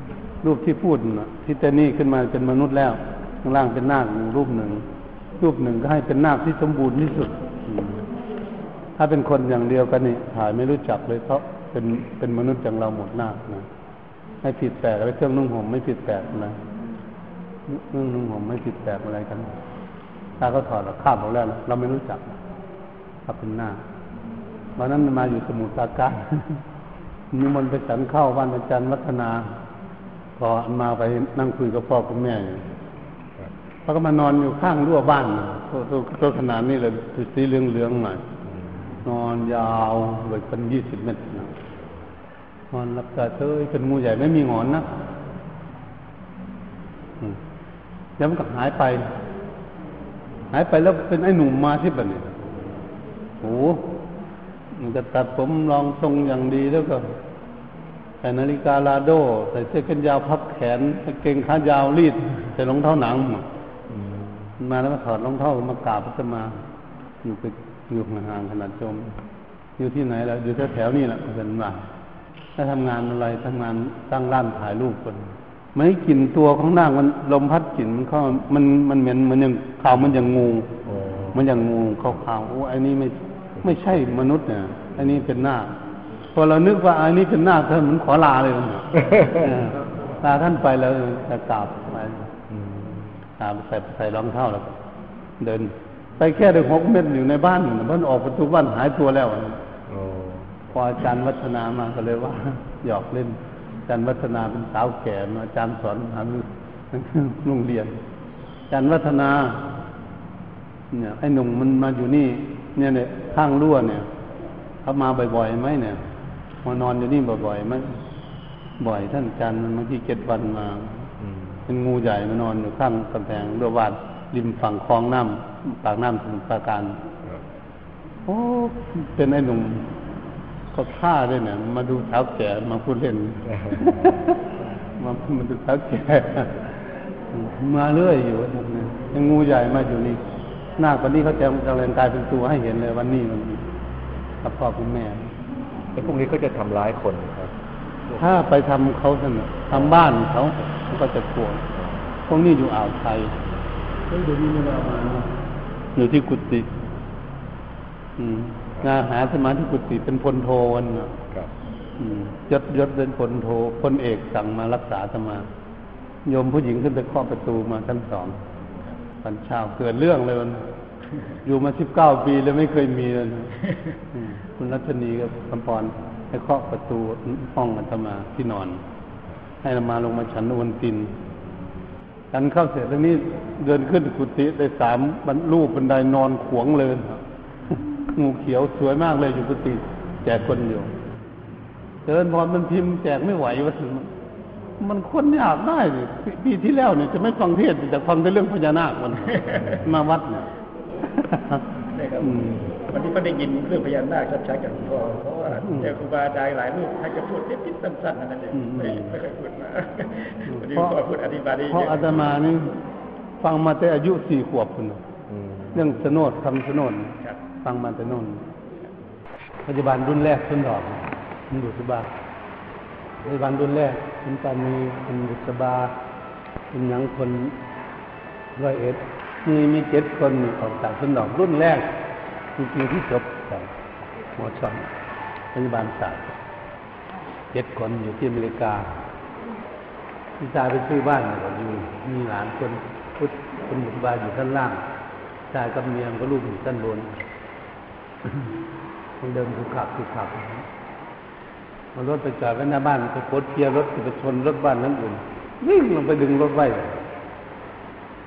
ๆรูปที่พูดน่ะที่แต่นี่ขึ้นมาเป็นมนุษย์แล้วข้างล่างเป็นนาครูปหนึ่งรูปหนึ่งก็ให้เป็นนาคที่สมบูรณ์ที่สุดท ถ้าเป็นคนอย่างเดียวกันนี่หายไม่รู้จักเลยเพราะเป็นเป็นมนุษย์อย่างเราหมดหน้านะไม่ผิดแปลกอะไรเครื่องนุ่งห่มไม่ผิดแปลกนะเครื่องนุ่งห่มไม่ผิดแปลกอะไรกันถ้าเขาถอดเราข้ามออกแล้วเราไม่รู้จักถ้าเป็นหน้าวันนั้นมาอยู่สมุทรสาครนิมนต์ไปฉันเข้าบ้านอาจารย์วัฒนาพอมาไปนั่งคุยกับพ่อกับแม่เขาก็มานอนอยู่ข้างรั้วบ้านตัวขนาดนี้เลยสีเหลืองๆหน่อยนอนยาวเลยเป็นยี่สิบเมตรนอนหลับตาเฉยเป็นงูใหญ่ไม่มีงอนนะแล้วมันก็หายไปหายไปแล้วเป็นไอ้หนุ่มมาที่แบบนี้โอ้มันจะตัดผมลองทรงอย่างดีแล้วก็ใส่นาฬิกาลาโดใส่เสื้อแขนยาวพับแขนกางเกงขายาวรีดใส่รองเท้าหนังมาแล้วมาถอดรองเท้ามากราบพระสมาอยู่ไปอยู่ห่างขนาดจมอยู่ที่ไหนล่ะอยู่แถวๆนี่แหละเป็นว่าถ้าทำงานอะไรทำงานตั้งร้านถ่ายรูปคนไม่กลิ่นตัวของนางมันลมพัดกลิ่นมันเข้ามันมันเหม็นมันยังขาวมันยังงูมันยังงูขาวๆโอ้อันนี้ไม่ไม่ใช่มนุษย์เนี่ยอันนี้เป็นหน้าพอเรานึกว่าอันนี้เป็นหน้าท่านมันขอลาเลยลาท่านไปแล้วจะกราบไปกราบใส่ใส่รองเท้าแล้วเดินไปแค่เดินหกเมตรอยู่ในบ้านบ้านออกประตูบ้านหายตัวแล้วพออาจารย์วัฒนามาก็เลยว่าหยอกเล่นอาจารย์วัฒนาเป็นสาวแก่อาจารย์สอนทำโรงเรียนอาจารย์วัฒนาเนี่ยไอ้หนุ่มมันมาอยู่นี่เนี่ยเนี่ยข้างรั้วเนี่ยเขามาบ่อยๆไหมเนี่ยมานอนอยู่นี่บ่อยๆไหมบ่อยท่านอาจารย์มันเมื่อกี้เจ็ดวันมาเป็นงูใหญ่มานอนอยู่ข้างกำแพงรั้ววัดริมฝั่งคลองน้ำปากน้ำสมุทรปราการโอ้เป็นไอ้หนุ่มเขาฆ่าด้วยเนี่ยมาดูสาวแก่มาพูดเล่น มามาดูสาวแก่มาเรื่อยอยู่ยังงูใหญ่มาอยู่นี่หน้าวันนี้เขาจะกำลังกลายเป็นตัวให้เห็นเลยวันนี้มันกับพ่อคุณแม่แล้วพวกนี้ก็จะทำร้ายคนครับถ้าไปทำเขาสนทำบ้านเขาเขาก็จะกลัวพวกนี้อยู่อ่าวไทยเดี๋ยวนี้ไม่ได้มาอยู่ที่กุฏิอืมงานหาสมาธิกุฏิเป็นพลโทวันนะครับยศยศเป็นพลโทพลเอกสั่งมารักษาสมาโยมผู้หญิงขึ้นไปเคาะประตูมาชั้นสองตอนเช้าเกิดเรื่องเลยวันอยู่มาสิบเก้าปีแล้วไม่เคยมีเลยคุณรัชนีกับคำปอนให้เคาะประตูห้องอาตมาที่นอนให้อาตมาลงมาฉันวันตินฉันเข้าเสร็จแล้วนี่เดินขึ้นกุฏิได้สามบรรลุบันไดนอนขวงเลยงูเขียวสวยมากเลยอยู่กุฏิแจกคนอยู่เดินพอมันพิมพ์แจกไม่ไหววะมันคนยากได้เลยปีที่แล้วเนี่ยจะไม่ฟังเทศแต่ฟังแต่เรื่องพญานาคมันมาวัดเนี่ยใช่ครับวันนี้ก็ได้ยินเรื่องพญานาคชัดๆกับหลวงพ่อเพราะว่าเจ้าครูบาอาจารย์หลายรูปท่านจะพูดนิดๆสั้นๆนั่นเองไม่ไม่เคยพูดมาวันนี้ก็พูดอธิบายได้เพราะอาตมานี่ฟังมาแต่อายุสี่ขวบคนเรื่องสนดคำสนดฟังมาแต่นนปัจจุบันรุ่นแรกต้นดอกมันบุษบาปัจจุบันรุ่นแรกคุณปานีคุณบุษบาคุณหยังคนร้อยเอ็ดมีมีเจ็ดคนออกจากต้นดอกรุ่นแรกคือปีที่จบจากมอชอนปัจจุบันศาสตร์เจ็ดคนอยู่ที่อเมริกาพี่ชายไปซื้อบ้านอยู่มีหลานคนพุทธคุณบุษบาอยู่ด้านล่างชายกับเมียก็ลูกอยู่ด้านบนมันเดินถูกขับถูกขับมารถไปจอดไว้หน้าบ้านไปโคตรเพียรถไปชนรถบ้านนั้นอื่นวิ่งลงไปดึงรถไว้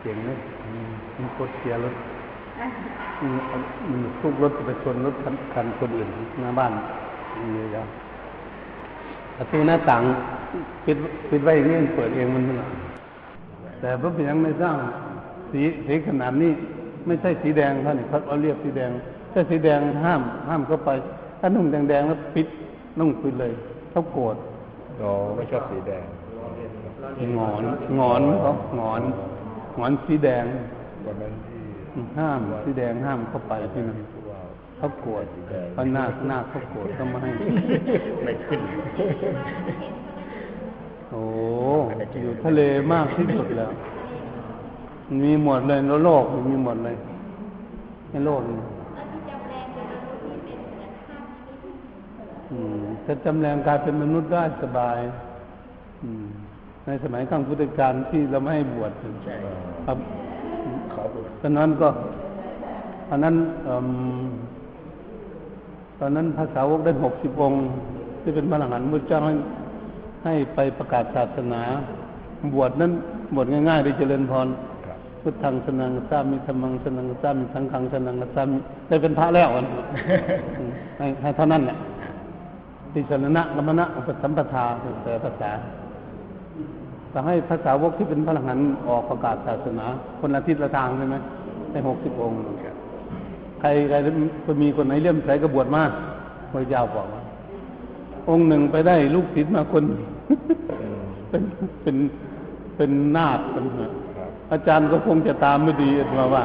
เก่งนะมันโคตรเพียรถมันทุกรถไปชนรถคันคนอื่นหน้าบ้านเยอะแยะประตูหน้าต่างปิดปิดไว้อย่างนี้เปิดเองมันไม่หรอกแต่พระเพียงไม่สร้างสีสีขนาดนี้ไม่ใช่สีแดงท่านนี่เขาเอาเรียกสีแดงถ้าสีแดงห้ามห้ามเข้าไปถ้านุ่งแดงๆแล้วปิดนุ่งปิดเลยเขาโกรธอ๋อไม่ชอบสีแดงงอนงอนเขางอนงอนสีแดงห้ามสีแดงห้ามเข้าไปที่นั่นเขาโกรธเขาหน้าหน้าเขาโกรธก็ไม่ให้ไม่ขึ้นโอ้อยู่ทะเลมากที่สุดแล้วมีหมดเลยโลกมีหมดเลยในโลก จะจำแรงกลายเป็นมนุษย์ได้สบายในสมัยขั้งพุทธกาลที่เราไม่ให้บวชครับตอนนั้นก็ตอนนั้นตอนนั้นพระสาวกได้หกสิบองค์ที่เป็นพระอรหันต์พุทธเจ้าให้ไปประกาศศาสนาบวชนั้นบวชง่ายๆไปเจริญพรพุทธังสนังสามิธรรมังสนังสามิสังฆังสนังสามิได้เป็นพระแล้วกันให้เท่านั้นแหละติสนะละมณะสัมปทาแต่ภาษาแต่ให้ภาษาวกที่เป็นพระอรหันต์ออกประกาศศาสนาคนละทิศละทางใช่ไหมในหกสิบองค์ใครใครมีคนไหนเลื่อมใสก็บวชมากพระยาวบอกว่าองค์หนึ่งไปได้ลูกศิษย์มาคนเป็นเป็นเป็นนาฏเป็นอาจารย์ก็คงจะตามไม่ดีมาว่า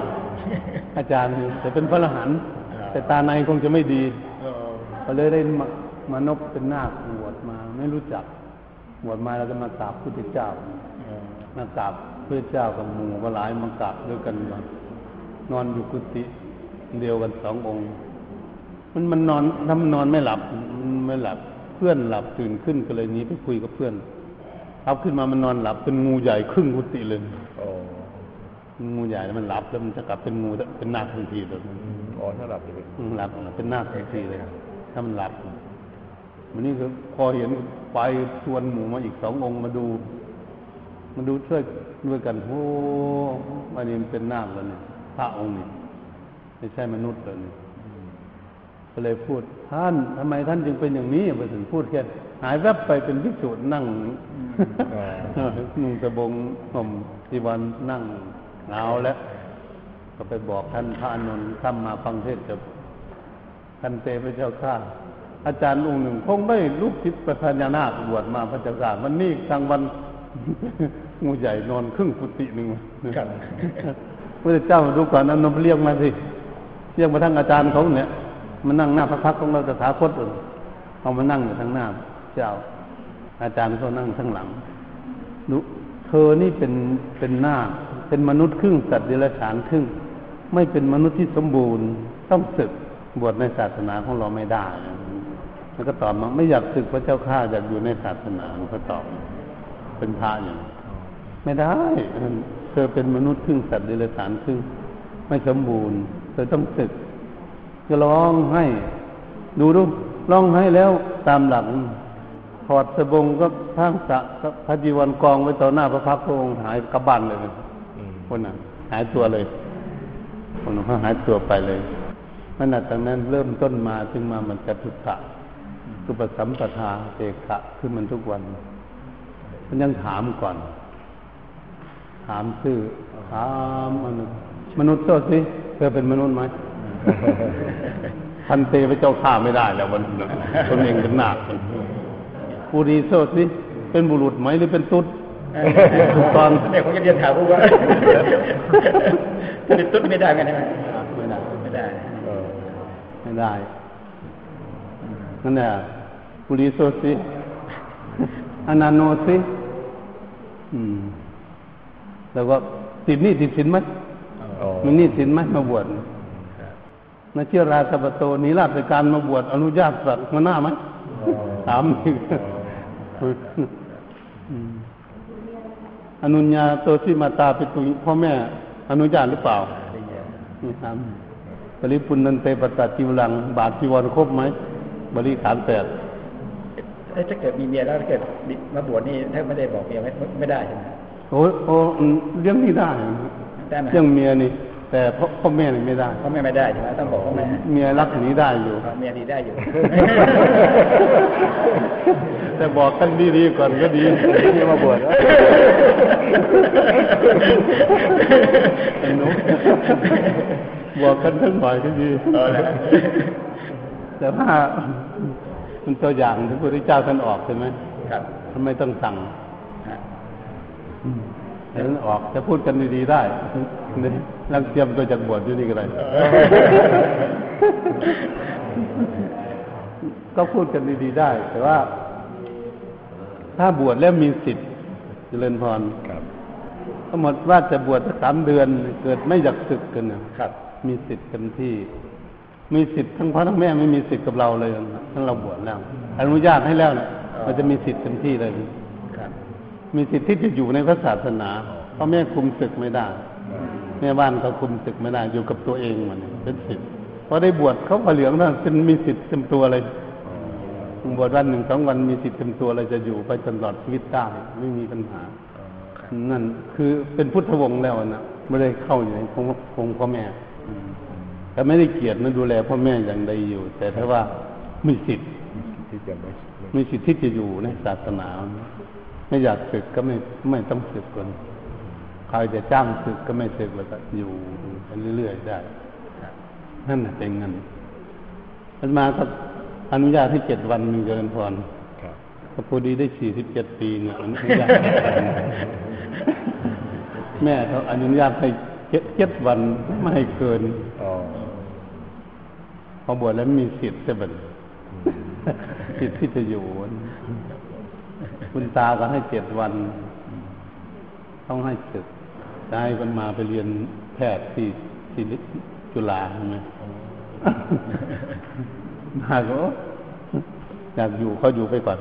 อาจารย์แต่เป็นพระอรหันต์แต่ตาในคงจะไม่ดีก็เลยได้มานพเป็นนาฏบวชมาไม่รู้จักบวชมาแล้วก็มากราบพระพุทธเจ้ามากราบพระเจ้ากับหมู่ก็หลายมากราบด้วยกันนอนอยู่กุฏิเดียวกันสององค์มันมันนอนถ้ามันนอนไม่หลับมันไม่หลับเพื่อนหลับตื่นขึ้นก็เลยหนีไปคุยกับเพื่อนเอาขึ้นมามันนอนหลับเป็นงูใหญ่ครึ่งกุฏิเลยอ๋องูใหญ่แล้วมันหลับแล้วมันจะกลับเป็นงูเป็นนาคทันทีเลยอ๋อถ้าหลับจะเป็นหลับเป็นนาคทันทีเลยถ้ามันหลับมันนี่คือพอเห็นไปชวนหมู่มาอีกสององค์มาดูมาดูช่วยด้วยกันโอ้อันนี้เป็นนาคแล้วเนี่ยพระองค์นี่ไม่ใช่มนุษย์เลยก็เลยพูดท่านทำไมท่านจึงเป็นอย่างนี้ไปถึงพูดแค่หายแวบไปเป็นภิกษุนั่งนุ่งสบงห่มจีวรนั่งหนาวแล้วก็ไปบอกท่านพระอนุนข้ามมาฟังเทศกับท่านเตพระเจ้าข้าอาจารย์องค์หนึ่งคงได้ลูกศิษย์ประพญานาคบวชมาพระเจ้าข้ามันนี่กลางวันงูใหญ่นอนครึ่งกุฏิหนึ่งกันพระเจ้าดูก่อนนั้นนมเรียกมาสิเรียกมาทั้งอาจารย์เขาเนี่ยมานั่งหน้าพระพักตร์ของเราตถาคตเองเอามานั่งอยู่ทางหน้าเจ้าอาจารย์เขานั่งข้างหลังดูเธอนี่เป็นเป็นหน้าเป็นมนุษย์ครึ่งสัตว์เดรัจฉานครึ่งไม่เป็นมนุษย์ที่สมบูรณ์ต้องศึกบวชในศาสนาของเราไม่ได้แล้วก็ตอบมาไม่อยากศึกพระเจ้าข้าอยากอยู่ในศาสนาก็ตอบเป็นพระอย่างไม่ได้เธอเป็นมนุษย์ครึ่งสัตว์เดรัจฉานครึ่งไม่สมบูรณ์เธอต้องศึกก็ร้องให้ดูดูร้องให้แล้วตามหลังถอดสบงก็ทั้งสะพระจีวรกองไว้ต่อหน้าพระพักตร์พระองค์หายกระบันเลยคนน่ะหายตัวเลยคนน่ะหายตัวไปเลยขณะจากนั้นเริ่มต้นมาจึงมามันจะทุกขะคือปสัมปทาเสกะขึ้นมันทุกวันมันยังถามก่อนถามชื่อถามมนุษย์มนุษย์ตัวสิเธอเป็นมนุษย์ไหมพันเตพระเจ้าข้าไม่ได้แล้ววันนั้นตนเองเป็นนาคปุรีโสดนี่เป็นบุรุษไหมหรือเป็นตุ๊ดตอนเด็กผมจะเรียนถามผู้ว่าเป็นตุ๊ดไม่ได้ไงใช่ไหมไม่ได้ไม่ได้ไม่ได้นั่นแหละปุรีโสดสิอนาโนสิอืมแล้วก็ติดนี่ติดสินไหมมันนี่สินไหมมาบวชนาเชื่อราสบัตโตนิราชการมาบวชอนุญาตสัตว์มาหน้าไหมถามอนุญญาโตสิมาตาเป็นตุพ่อแม่อนุญาตหรือเปล่านี่ถามบริปุณนันเตปตาจิวลังบาทจีวรครบไหมบริขารแปดถ้าเกิดมีเมียแล้วถ้าเกิดมาบวชนี่ถ้าไม่ได้บอกเมียไม่ไม่ได้ใช่ไหมโอ้โหเรื่องนี้ได้เรื่องเมียนี่แต่พ่อแม่นี่ไม่ได้พ่อแม่ไม่ได้ใช่ไหมต้องบอกพ่อแม่เมียรักนี้ได้อยู่เมียนี้ได้อยู่แต่บอกกันดีๆก่อนก็ดีที่มาบวชแล้วบอกกันทั้งหลายก็ดีแต่ว่ามันตัวอย่างที่พระพุทธเจ้าท่านออกใช่ไหมครับทำไมต้องสั่งแล้วออกจะพูดกันดีๆได้รังเกียจตัวจากบวชอยู่นี่ก็ได้ก็พูดกันดีๆได้แต่ว่าถ้าบวชแล้วมีสิทธิ์เจริญพรก็หมดว่าจะบวชสักสามเดือนเกิดไม่อยากศึกกันมีสิทธิ์กันที่ มีสิทธิ์ทั้งพ่อทั้งแม่ไม่มีสิทธิ์กับเราเลยทั้งเราบวชแล้วอนุญาตให้แล้วนะมันจะมีสิทธิ์เต็มที่เลยมีสิทธิ์ที่จะอยู่ในพระศาสนาเพราะแม่คุมศึกไม่ได้แม่บ้านเขาคุมศึกไม่ได้อยู่กับตัวเองมันเป็นสิทธิ์พอได้บวชเขาผ่าเหลืองนั่นเป็นมีสิทธิ์เต็มตัวเลยบวชวันหนึ่งสองวันมีสิทธิ์เต็มตัวเลยจะอยู่ไปจนตลอดชีวิตได้ไม่มีปัญหานั่นคือเป็นพุทธวงศ์แล้วนะไม่ได้เข้าอยู่ในวงพ่อแม่แต่ไม่ได้เกียรตินะดูแลพ่อแม่อย่างใดอยู่แต่ถ้าว่ามีสิทธิ์มีสิทธิ์ที่จะอยู่ในศาสนาไม่อยากศึกก็ไม่ไม่ต้องศึกคนใครจะจ้างศึกก็ไม่ศึกแล้วก็อยู่เรื่อยๆได้นั่นเป็นเงินมันมาก็อนุญาตให้เจ็ดวันมีเจริญพรพอดีได้สี่สิบเจ็ดปีเนี่ยอนุญาตแม่เขาอนุญาตให้เจ็ดเจ็ดวันไม่ให้เกินพอบวชแล้วมีสิทธิ์จะบรรสิทธิ์ที่จะอยู่คุณตาก็ให้เจ็ดวันต้องให้ศึกได้มันมาไปเรียนแพทย์ที่ที่จุฬาใช่ไหมมาก็อยากอยู่เขาอยู่ไปก่อน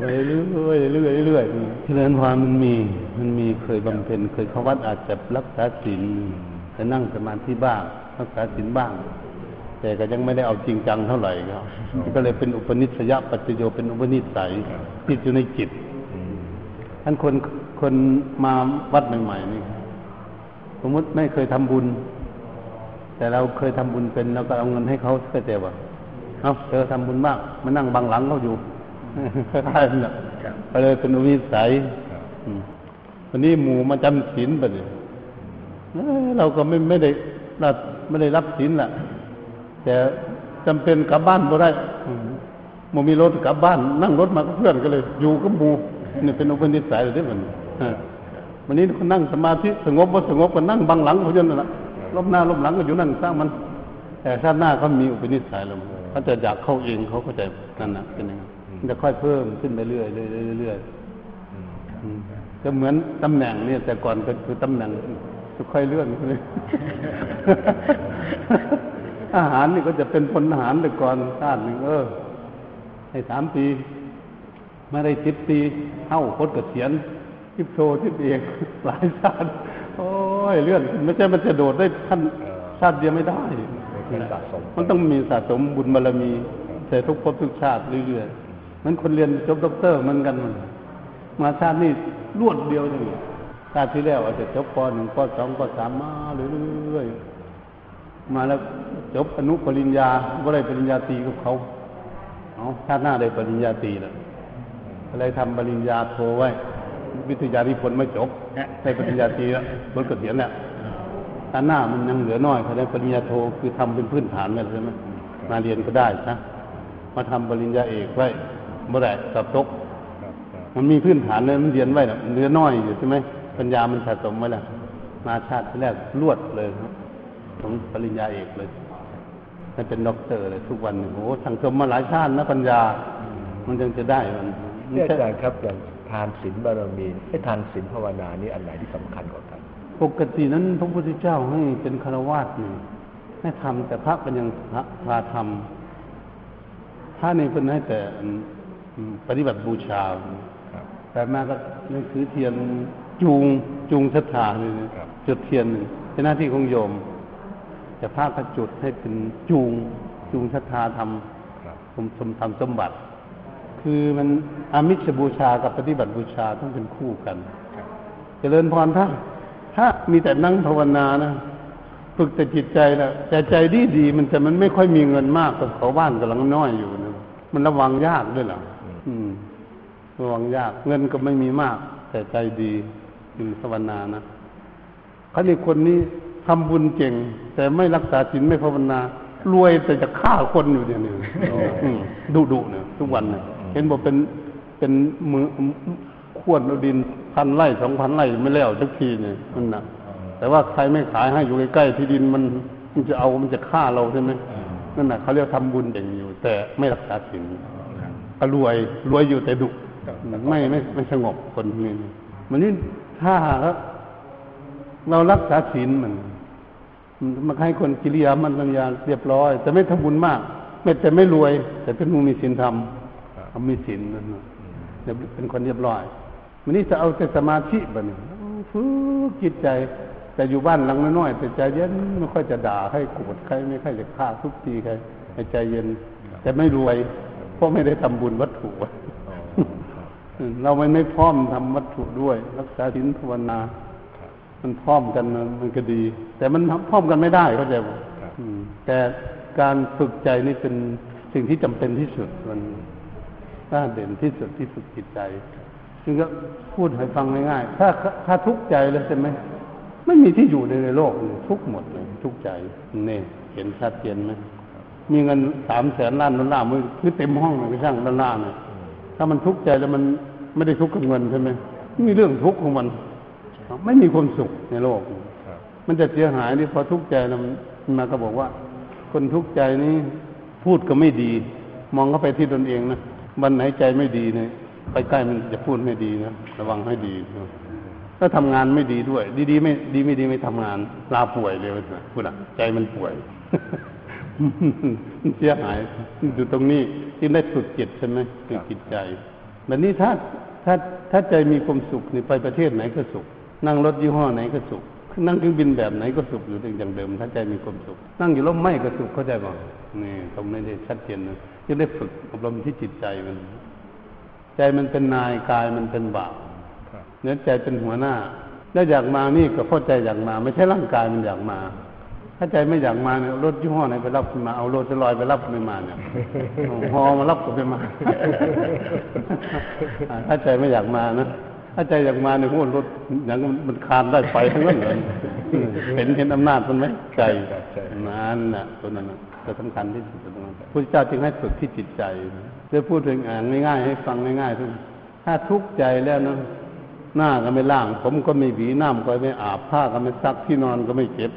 ไปเรื่อยเรื่อยเรื่อยที่เรียนความมันมีมันมีเคยบำเพ็ญเคยเข้าวัดอาจจะรักษาศีลแต่นั่งสมาธิบ้างรักษาศีลบ้างแต่ก็ยังไม่ได้เอาจริงจังเท่าไหร่ครับก็เลยเป็นอุปนิสัยปัจจโยเป็นอุปนิสัยติดอยู่ในจิตท่านคนคนมาวัดใหม่ๆนี่สมมติไม่เคยทำบุญแต่เราเคยทำบุญเป็นแล้วก็เอาเงินให้เขาเสียแต่ว่าเอาเธอทำบุญมากมานั่งบังหลังเขาอยู่คล้ายๆน่ะก็เลยเป็นอุปนิสัยวันนี้หมู่มาจำศีลไปเลยเราก็ไม่ไม่ได้ไม่ได้รับศีลล่ะแต่จำเป็นกลับบ้านบ่ได้โมมีรถกลับบ้านนั่งรถมากับเพื่อนก็เลยอยู่กับหมู่นี่เป็นอุปนิสัยเลยที่มันวันนี้คนนั่งสมาธิสงบบ่สงบก็นั่งบังหลังเขาจนนั่นแหละลบหน้าลบหลังก็อยู่นั่งสร้างมันแต่ชาติหน้าเขามีอุปนิสัยแล้วเขาจะอยากเข้าเองเขาก็จะนั่นนะเป็นยังไงจะค่อยเพิ่มขึ้นไปเรื่อยเรื่อยจะเหมือนตำแหน่งเนี่ยแต่ก่อนก็คือตำแหน่งจะค่อยเลื่อนเลยอาหารนี่ก็จะเป็นพลทหารแต่ก่อนชาติหนึ่งเออให้สามปีไม่ได้สิบปีเท่าพดเกษียณทิพโททิพเอกหลายชาติโอ้ยเลื่อนไม่ใช่มันจะโดดได้ขั้นชาติเดียวไม่ได้มันต้องมีสะสมบุญบารมีแต่ทุกภพทุกชาติเรื่อยๆนั้นคนเรียนจบด็อกเตอร์มันกันมันมาชาตินี่รวดเดียวอย่างนี้ชาติที่แล้วอาจจะจบป.หนึ่ง ป.สอง ป.สามมาเรื่อยๆมาแล้วจบอนุปริญญาก็ได้ปริญญาตรีกับเขาเอาชาติหน้าได้ปริญญาตรีแล้วอะไรทำปริญญาโทไว้วิทยานิพนธ์ไม่จบได้ปริญญาตรีแล้วบนเกษียณแล้วชาติหน้ามันยังเหลือน้อยเขาได้ปริญญาโทคือทำเป็นพื้นฐานไว้ใช่ไหมมาเรียนก็ได้นะมาทำปริญญาเอกไว้เมื่อไหร่สอบตกมันมีพื้นฐานเลยมันเรียนไว้นะเหลือน้อยอยู่ใช่ไหมปัญญามันสะสมไว้แล้วมาชาติแรกรวดเลยครับผมปริญญาเอกเลยนั่นเป็นด็อกเตอร์เลยทุกวันโอ้สั่งสมมาหลายชาตินะปัญญามันจึงจะได้มันนี่อาจารย์ครับอย่างทานศีลบารมีให้ทานศีลภาวนานี่อันไหนที่สำคัญกว่ากันปกตินั้นพระพุทธเจ้าให้เป็นฆราวาสนี่ให้ทำแต่พระเป็นยังพาทำพระในคนให้แต่ปฏิบัติบูชาแต่มาก็นั่นคือเทียนจูงจูงศรัทธาเลยจุดเทียนเป็นหน้าที่ของโยมจะพาพระจุดให้เป็นจูงจูงศรัทธาทำสมสมทำสมบัติคือมันอามิสบูชากับปฏิบัติบูชาต้องเป็นคู่กันเจริญพรถ้าถ้ามีแต่นั่งภาวนานะฝึกแต่จิตใจนะแต่ใจดีดีมันแต่มันไม่ค่อยมีเงินมากกับเขาบ้านกำลังน้อยอยู่นะมันระวังยากด้วยหรอระวังยากเงินก็ไม่มีมากแต่ใจดีอยู่ภาวนานะเขาในคนนี้ทำบุญเก่งแต่ไม่รักษาศีลไม่ภาวนารวยแต่จะฆ่าคนอยู่อย่างนี้ดุดุเนี่ยทุกวันเนี่ยเห็นบอกเป็นเป็นมือข่วนดินพันไร่สองพันไร่ไม่แล้วสักทีเนี่ยมันหนักแต่ว่าใครไม่ขายให้อยู่ใกล้ๆที่ดินมันมันจะเอามันจะฆ่าเราใช่ไหมนั่นน่ะเขาเรียกทำบุญเก่งอยู่แต่ไม่รักษาศีลก็รวยรวยอยู่แต่ดุไม่ไม่ไม่สงบคนนี้มันนี่ถ้าเรารักษาศีลมัน มันให้คนกิริยามันสัญญาเรียบร้อยแต่ไม่ทำบุญมากไม่แต่ไม่รวยแต่เป็นผู้มีศีลธรรมมีศีลนั่นเป็นคนเรียบร้อยวันนี้จะเอาแต่สมาธิแบบนี้ฟื้นจิตใจแต่อยู่บ้านหลังน้อยๆแต่ใจเย็นไม่ค่อยจะด่าให้โกรธใครไม่ค่อยจะฆ่าทุบตีใครใจเย็นแต่ไม่รวยเพราะไม่ได้ทำบุญวัตถุเราไม่ไม่พร้อมทำวัตถุด้วยรักษาศีลภาวนามันพร้อมกันมันก็ดีแต่มันพร้อมกันไม่ได้เข้าใจป่ะแต่การฝึกใจนี่เป็นสิ่งที่จำเป็นที่สุดมันน่าเด่นที่สุดที่ฝึกจิตใจซึ่งก็พูดให้ฟังง่ายๆถ้าถ้าทุกข์ใจแล้วใช่ไหมไม่มีที่อยู่ในในโลกเลยทุกหมดเลยทุกใจนี่เห็นชัดเจนไหมมีเงินสามแสนล้านดอลลาร์มันเต็มห้องเลยช่างดอลลาร์เนี่ยถ้ามันทุกข์ใจแล้วมันไม่ได้ทุกข์กับเงินใช่ไหมมีเรื่องทุกข์ของมันไม่มีความสุขในโลกมันจะเสียหายนี่พอทุกข์ใจแล้วมาก็บอกว่าคนทุกข์ใจนี้พูดก็ไม่ดีมองเข้าไปที่ตนเองนะมันหายใจไม่ดีเนี่ยไปใกล้มันจะพูดไม่ดีนะระวังให้ดีถ้าทำงานไม่ดีด้วยดีๆไม่ดีไม่ดีไม่ทำงานลาป่วยเลยนะพูดอ่ะใจมันป่วยเสียหายอยู่ตรงนี้ที่ได้ฝึกจิตใช่ไหมฝึกจิตใจแบบนี้ถ้าถ้าถ้าใจมีความสุขนี่ไปประเทศไหนก็สุขนั่งรถยี่ห้อไหนก็สุขนั่งเครื่องบินแบบไหนก็สุขอยู่อย่างเดิมถ้าใจมีความสุขนั่งอยู่ร่มไม้ก็สุขเข้าใจป่ะนี่ตรงนี้ได้ชัดเจนนะที่ได้ฝึกอบรมที่จิตใจมันใจมันเป็นนายกายมันเป็นบ่าวเนื้อใจเป็นหัวหน้าแล้วอยากมานี่ก็เพราะใจอยากมาไม่ใช่ร่างกายมันอยากมาถ้าใจไม่อยากมาเนี่ยรถยี่ห้อไหนไปรับมาเอารถจะลอยไปรับไม่มาเนี่ยพอมารับก็ไม่มาถ้าใจไม่อยากมานะถ้าใจอยากมาเนี่ยโอ้รถอย่างมันคานได้ไปทั้งนั้นเลยเห็นเห็นอำนาจมันไหมใจนั่นน่ะตัวนั้นตัวสำคัญที่สุดตรงนั้นพระพุทธเจ้าจึงให้ฝึกที่จิตใจจะพูดถึงอ่านง่ายๆให้ฟังง่ายๆทุกถ้าทุกข์ใจแล้วนะหน้าก็ไม่ล้างผมก็ไม่หวีน้ำก็ไม่อาบผ้าก็ไม่ซักที่นอนก็ไม่เก็บ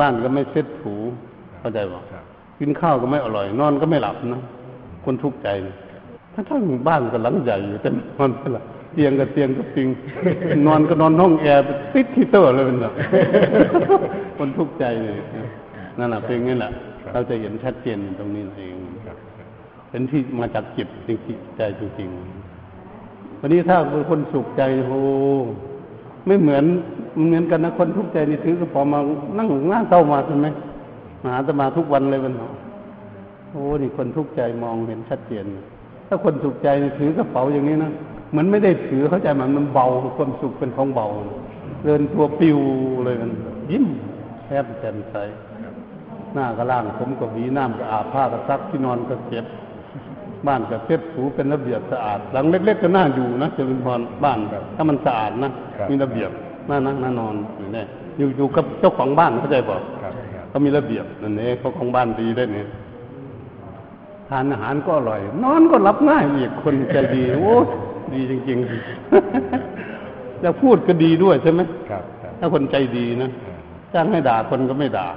บ้านก็ไม่เช็ดถูเข้าใจป่ะกินข้าวก็ไม่อร่อยนอนก็ไม่หลับนะคนทุกข์ใจถ้าทั้งบ้านก็หลังใหญ่อยู่แต่นอนไม่หลับเตียงก็เตียงก็ปิงนอนก็นอนห้องแอร์ติดฮีเตอร์เลยเป็นแบบคนทุกข์ใจเลยนั่นแหละเป็นงั้นแหละเราจะเห็นชัดเจนตรงนี้เองเป็นที่มาจากจิตจริงใจจริงๆวันนี้ถ้าคนสุขใจโหไม่เหมือนเหมือนกันนะคนทุกข์ใจนี่ถือกระเป๋ามานั่งหน้าเศร้ามาใช่ไหมมาหาตมาทุกวันเลยวันนี้โอ้นี่คนทุกข์ใจมองเห็นชัดเจนถ้าคนสุขใจนี่ถือกระเป๋าอย่างนี้นะเหมือนไม่ได้ถือเข้าใจมันมันเบาความสุขเป็นของเบาเดินตัวปิวเลยมันยิ้มแย้มแจ่มใสหน้าก็ล่างผมก็หวีน้ำก็อาบผ้าก็ซักที่นอนก็เก็บบ้านก็เก็บถูเป็นระเบียบสะอาดหลังเล็กๆก็น่าอยู่นะเจริญพรบ้านถ้ามันสะอาดนะมีระเบียบน่านั่งน่านอนนี่แน่อยู่อยู่กับเจ้าของบ้านเข้าใจป่ะเขามีระเบียบนั่นเองเขาของบ้านดีได้เนี่ยทานอาหารก็อร่อยนอนก็หลับง่ายอีกคนใจดีโอ้ดีจริงๆแล้วพูดก็ดีด้วยใช่ไหมถ้าคนใจดีนะจ้างให้ด่าคนก็ไม่ด่า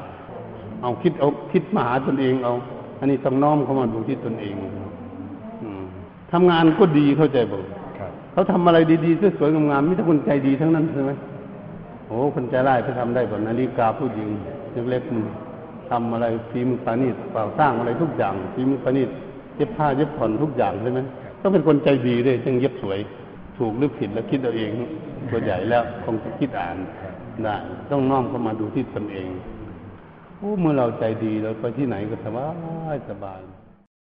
เอาคิดเอาคิดมาหาตนเองเอาอันนี้ต้องน้อมเข้ามาดูที่ตนเองทำงานก็ดีเข้าใจบ่เขาทำอะไรดีๆสวยๆงามๆมีแต่คนใจดีทั้งนั้นใช่ไหมโอ้คนใจร้ายเขาทำได้บ่นาฬิกาผู้หญิงเล็กๆทำอะไรฝีมือประณีตเปล่าสร้างอะไรทุกอย่างฝีมือประณีตเย็บผ้าเย็บผ่อนทุกอย่างใช่ไหมต้องเป็นคนใจดีด้วยจึงเย็บสวยถูกหรือผิดแล้วคิดเอาเองตัวใหญ่แล้วคงจะคิดอ่านได้ต้องน้อมเข้ามาดูที่ตนเองโอ้เมื่อเราใจดีเราไปที่ไหนก็สบายสบาย